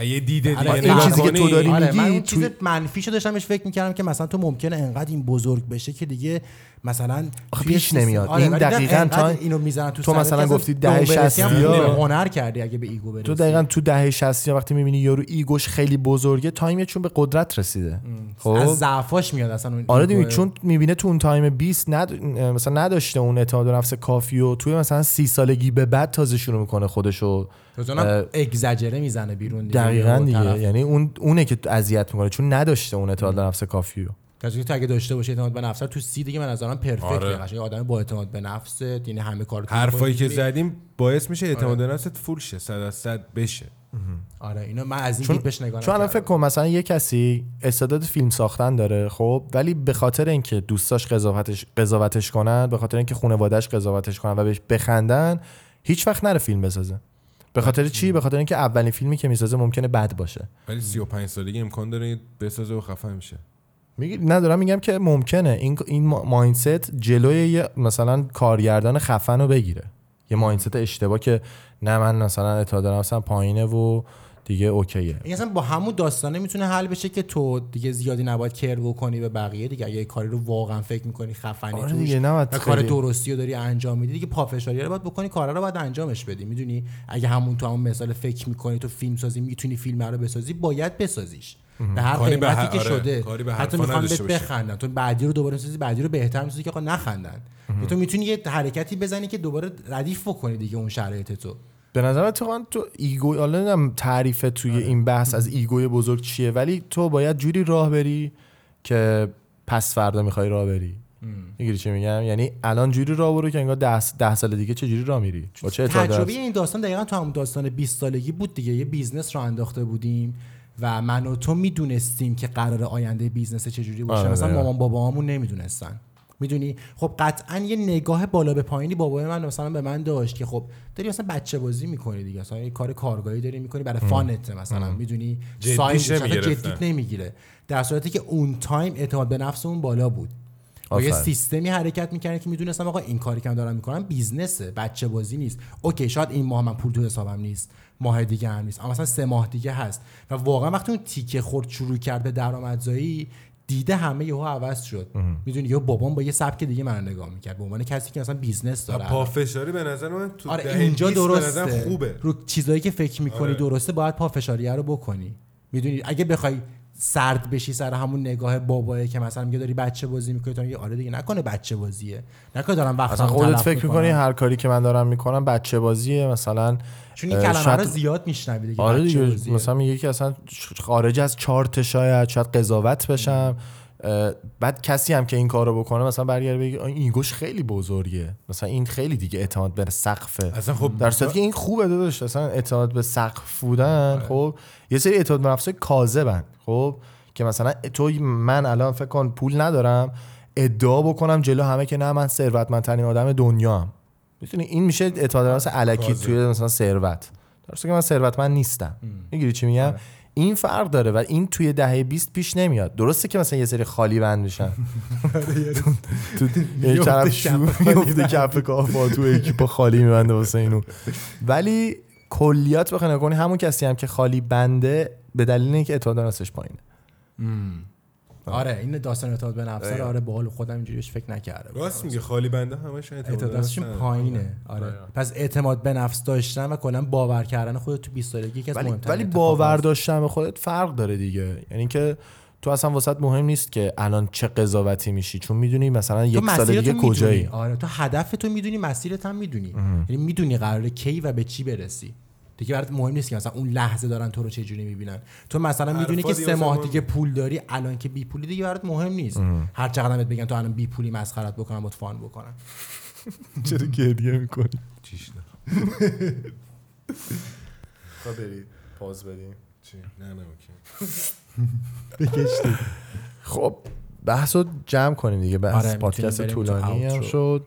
یه دیده دیگه، این چیزی که تو داری میگی، من اون چیز منفیشو داشتم بهش فکر میکردم که مثلا تو ممکنه انقدر این بزرگ بشه که دیگه مثلا پیش نمیاد. این دقیقاً تا اینو میذارن تو مثلا گفتی دهه 60 هنر کردی اگه به ایگو برسی، تو دقیقاً تو دهه 60 وقتی میبینی یارو ایگوش خیلی بزرگه، تایمه چون به قدرت رسیده، خب از ضعفاش میاد اصلا اون. آره دیگه، چون میبینه تو اون تایم 20 مثلا نداشته اون اعتماد به نفس کافی و توی مثلا 30 سالگی به بعد تازه شروع میکنه خودشو اگزاجره میزنه بیرون دیگه. دقیقاً دیگه، یعنی اونه که اذیت میکنه چون نداشته اون اعتماد به نفس کافی. کسی که اگه داشته باشه اعتماد به نفس تو 30 دیگه من از آن پرفکته. قشنگ آدم با اعتماد به نفس، یعنی همه کارو. حرفایی که زدیم باعث میشه اعتماد به نفست فول شه، 100% بشه. آره اینو من از این دیدش نگاه کردم. چون فکر کنم مثلا یه کسی استعداد فیلم ساختن داره خب، ولی به خاطر اینکه دوستاش قضاوتش کنن، به خاطر اینکه خانواده‌اش قضاوتش کنن و بهش بخندن، هیچ وقت نره فیلم بسازه. به خاطر چی؟ به خاطر اینکه اولین فیلمی که میسازه ممکنه بد باشه. ولی 35 سالگی امکان داره بسازه و خفن میشه. ندارم میگم که ممکنه این مایندست جلوی مثلا کارگردان خفن رو بگیره. یه مایندست اشتباه که نه من مثلا اعتماد نفسم پایینه و دیگه اوکیه. این اصلا با همون داستانه میتونه حل بشه که تو دیگه زیادی نباید کر بکنی به بقیه دیگه. اگه کاری رو واقعا فکر میکنی خفنی آره توش و کار درستی رو داری انجام میدی دیگه، پافشاری رو باید بکنی، کارا رو باید انجامش بدی. میدونی اگه همون تو همون مثال فکر میکنی تو فیلم سازی میتونی فیلم رو بسازی، باید بسازیش به هر قیمتی که شده. حتی میخوان بهت بخندن، تو بعدی رو دوباره میسازی، بعدی رو بهتر میسازی که آقا نخندن. تو میتونی یه حرکتی بزنی که دوباره ردیف بکنی دیگه اون شرایط. تو به نظر تو ایگو، حالا نمیدونم تعریف توی این بحث از ایگوی بزرگ چیه، ولی تو باید جوری راه بری که پس فردا میخوای راه بری. میگیری چی میگم؟ یعنی الان جوری راه برو که انگار 10 سال دیگه چه جوری راه میری. با چه تجربه این داستان دقیقاً تو همون داستان 20 سالگی بود دیگه. یه بیزنس رو انداخته بودیم و من و تو میدونستیم که قرار آینده بیزنس چجوری باشه. مثلا مامان بابامون نمیدونستن. میدونی خب قطعا یه نگاه بالا به پایینی بابای من مثلا به من داشت که خب داری مثلا بچه بازی میکنی دیگه، مثلا یه کار کارگاهی داری میکنی برای فانت مثلا، میدونی سایز جدیت نمیگیره، در صورتی که اون تایم اعتماد به نفسمون بالا بود. با یه سیستمی حرکت میکنه که میدونستم آقا این کاری که من دارم میکنم بیزنسه، بچه بازی نیست. اوکی شاید این ماه من پول تو حسابم نیست، ماه دیگه هم نیست، اما مثلا 3 ماه دیگه هست. و واقعا وقتی اون تیکه خورد شروع کرد به درآمدزایی، دیده همه یهو عوض شد. میدونی یهو بابام با یه سبک دیگه من رو نگاه میکرد به عنوان کسی که مثلا بیزنس داره. پافشاری به نظر من تو آره اینجا درسته، خوبه. رو چیزایی که فکر میکنی آره. درسته، باید پافشاری رو بکنی. میدونی اگه بخوای سرد بشی سر همون نگاه بابایی که مثلا میگه داری بچه بازی میکنی، تو میگه آره دیگه نکنه بچه بازیه، نکنه دارم وقت مثلا خودت فکر میکنی هر کاری که من دارم میکنم بچه بازیه مثلا، چون این کلمه رو زیاد میشنوی دیگه. آره دیگه بازیه. مثلا میگه که اصلا خارج از چارت شاید قضاوت بشم. بعد کسی هم که این کارو بکنه مثلا برگرده بگه این گوش خیلی بزرگه، مثلا این خیلی دیگه اعتماد به سقفه اصلا. خب در صورتی که این خوبه داداش، اصلا اعتماد به سقف بودن خب یه سری اعتماد به نفسای کاذبن. خب که مثلا تو من الان فکر کن پول ندارم، ادعا بکنم جلو همه که نه من ثروتمندترین آدم دنیام. میتونی این میشه اعتماد به نفس الکی توی مثلا ثروت، در صورتی که من ثروتمند نیستم. میگیری چی میگم؟ این فرق داره و این توی دهه 20 پیش نمیاد. درسته که مثلا یه سری خالی بند میشن تو یه طرف شوفته کف کافا تو اکیپا خالی میبنده واسه اینو، ولی کلیات بخوای نگونی همون کسی هم که خالی بنده به دلیل اینکه اعتماد به نفسش پایینه. آره این داستان اعتماد به نفس رو آره باحال خودم اینجوریش فکر نکردم. راست میگه، خالی بنده همش اعتماد به نفسش پایینه. آره پس اعتماد به نفس داشتن و کلا باور کردن خودت تو 20 سالگی یکی از مهم‌ترین، ولی باور داشتن به خودت فرق داره دیگه. یعنی که تو اصلا واسط مهم نیست که الان چه قضاوتی میشی، چون میدونی مثلا یک سال دیگه کجایی. آره تو هدفت رو میدونی، مسیرت هم میدونی، یعنی میدونی قراره کی و به چی برسی دیگه. برات مهم نیست که مثلا اون لحظه دارن تو رو چه جوری میبینن. تو مثلا میدونی که 3 ماه دیگه پول داری، الان که بی پولی دیگه برات مهم نیست. هر چقدر بهت بگن تو الان بی پولی مسخرهت بکنن بهت فان بکنن. چرا گریه میکنی؟ چیش ندارم. خب بری پاز بدیم. چی؟ نه اوکی. بکشید. خب بحثو جمع کنیم دیگه، بحث پادکست طولانی هم شد.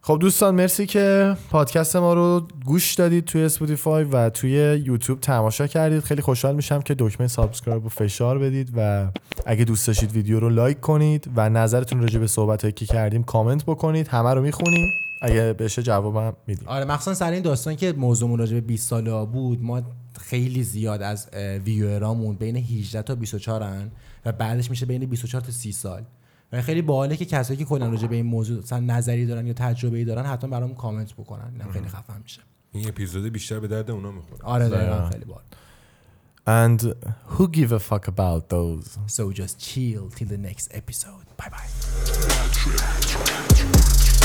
خب دوستان مرسی که پادکست ما رو گوش دادید، توی اسپاتیفای و توی یوتیوب تماشا کردید. خیلی خوشحال میشم که دکمه سابسکرایب رو فشار بدید و اگه دوست داشتید ویدیو رو لایک کنید و نظرتون راجع به صحبتایی که کردیم کامنت بکنید. همه رو میخونیم، اگه بشه جوابم میدیم. آره مخصوصا سر این داستان که موضوعمون راجع به 20 ساله‌ها بود، ما خیلی زیاد از ویورامون بین 18 تا 24 ان و بعدش میشه بین 24 تا 30 سال. و خیلی باحاله که کسایی که کلا راجع به این موضوع مثلا نظری دارن یا تجربه‌ای دارن حتما برام کامنت بکنن، اینم خیلی خفن میشه. این اپیزود بیشتر به درد اونا میخوره. آره دقیقاً خیلی باحال. And who give a fuck about those? So just chill till the next episode. Bye bye.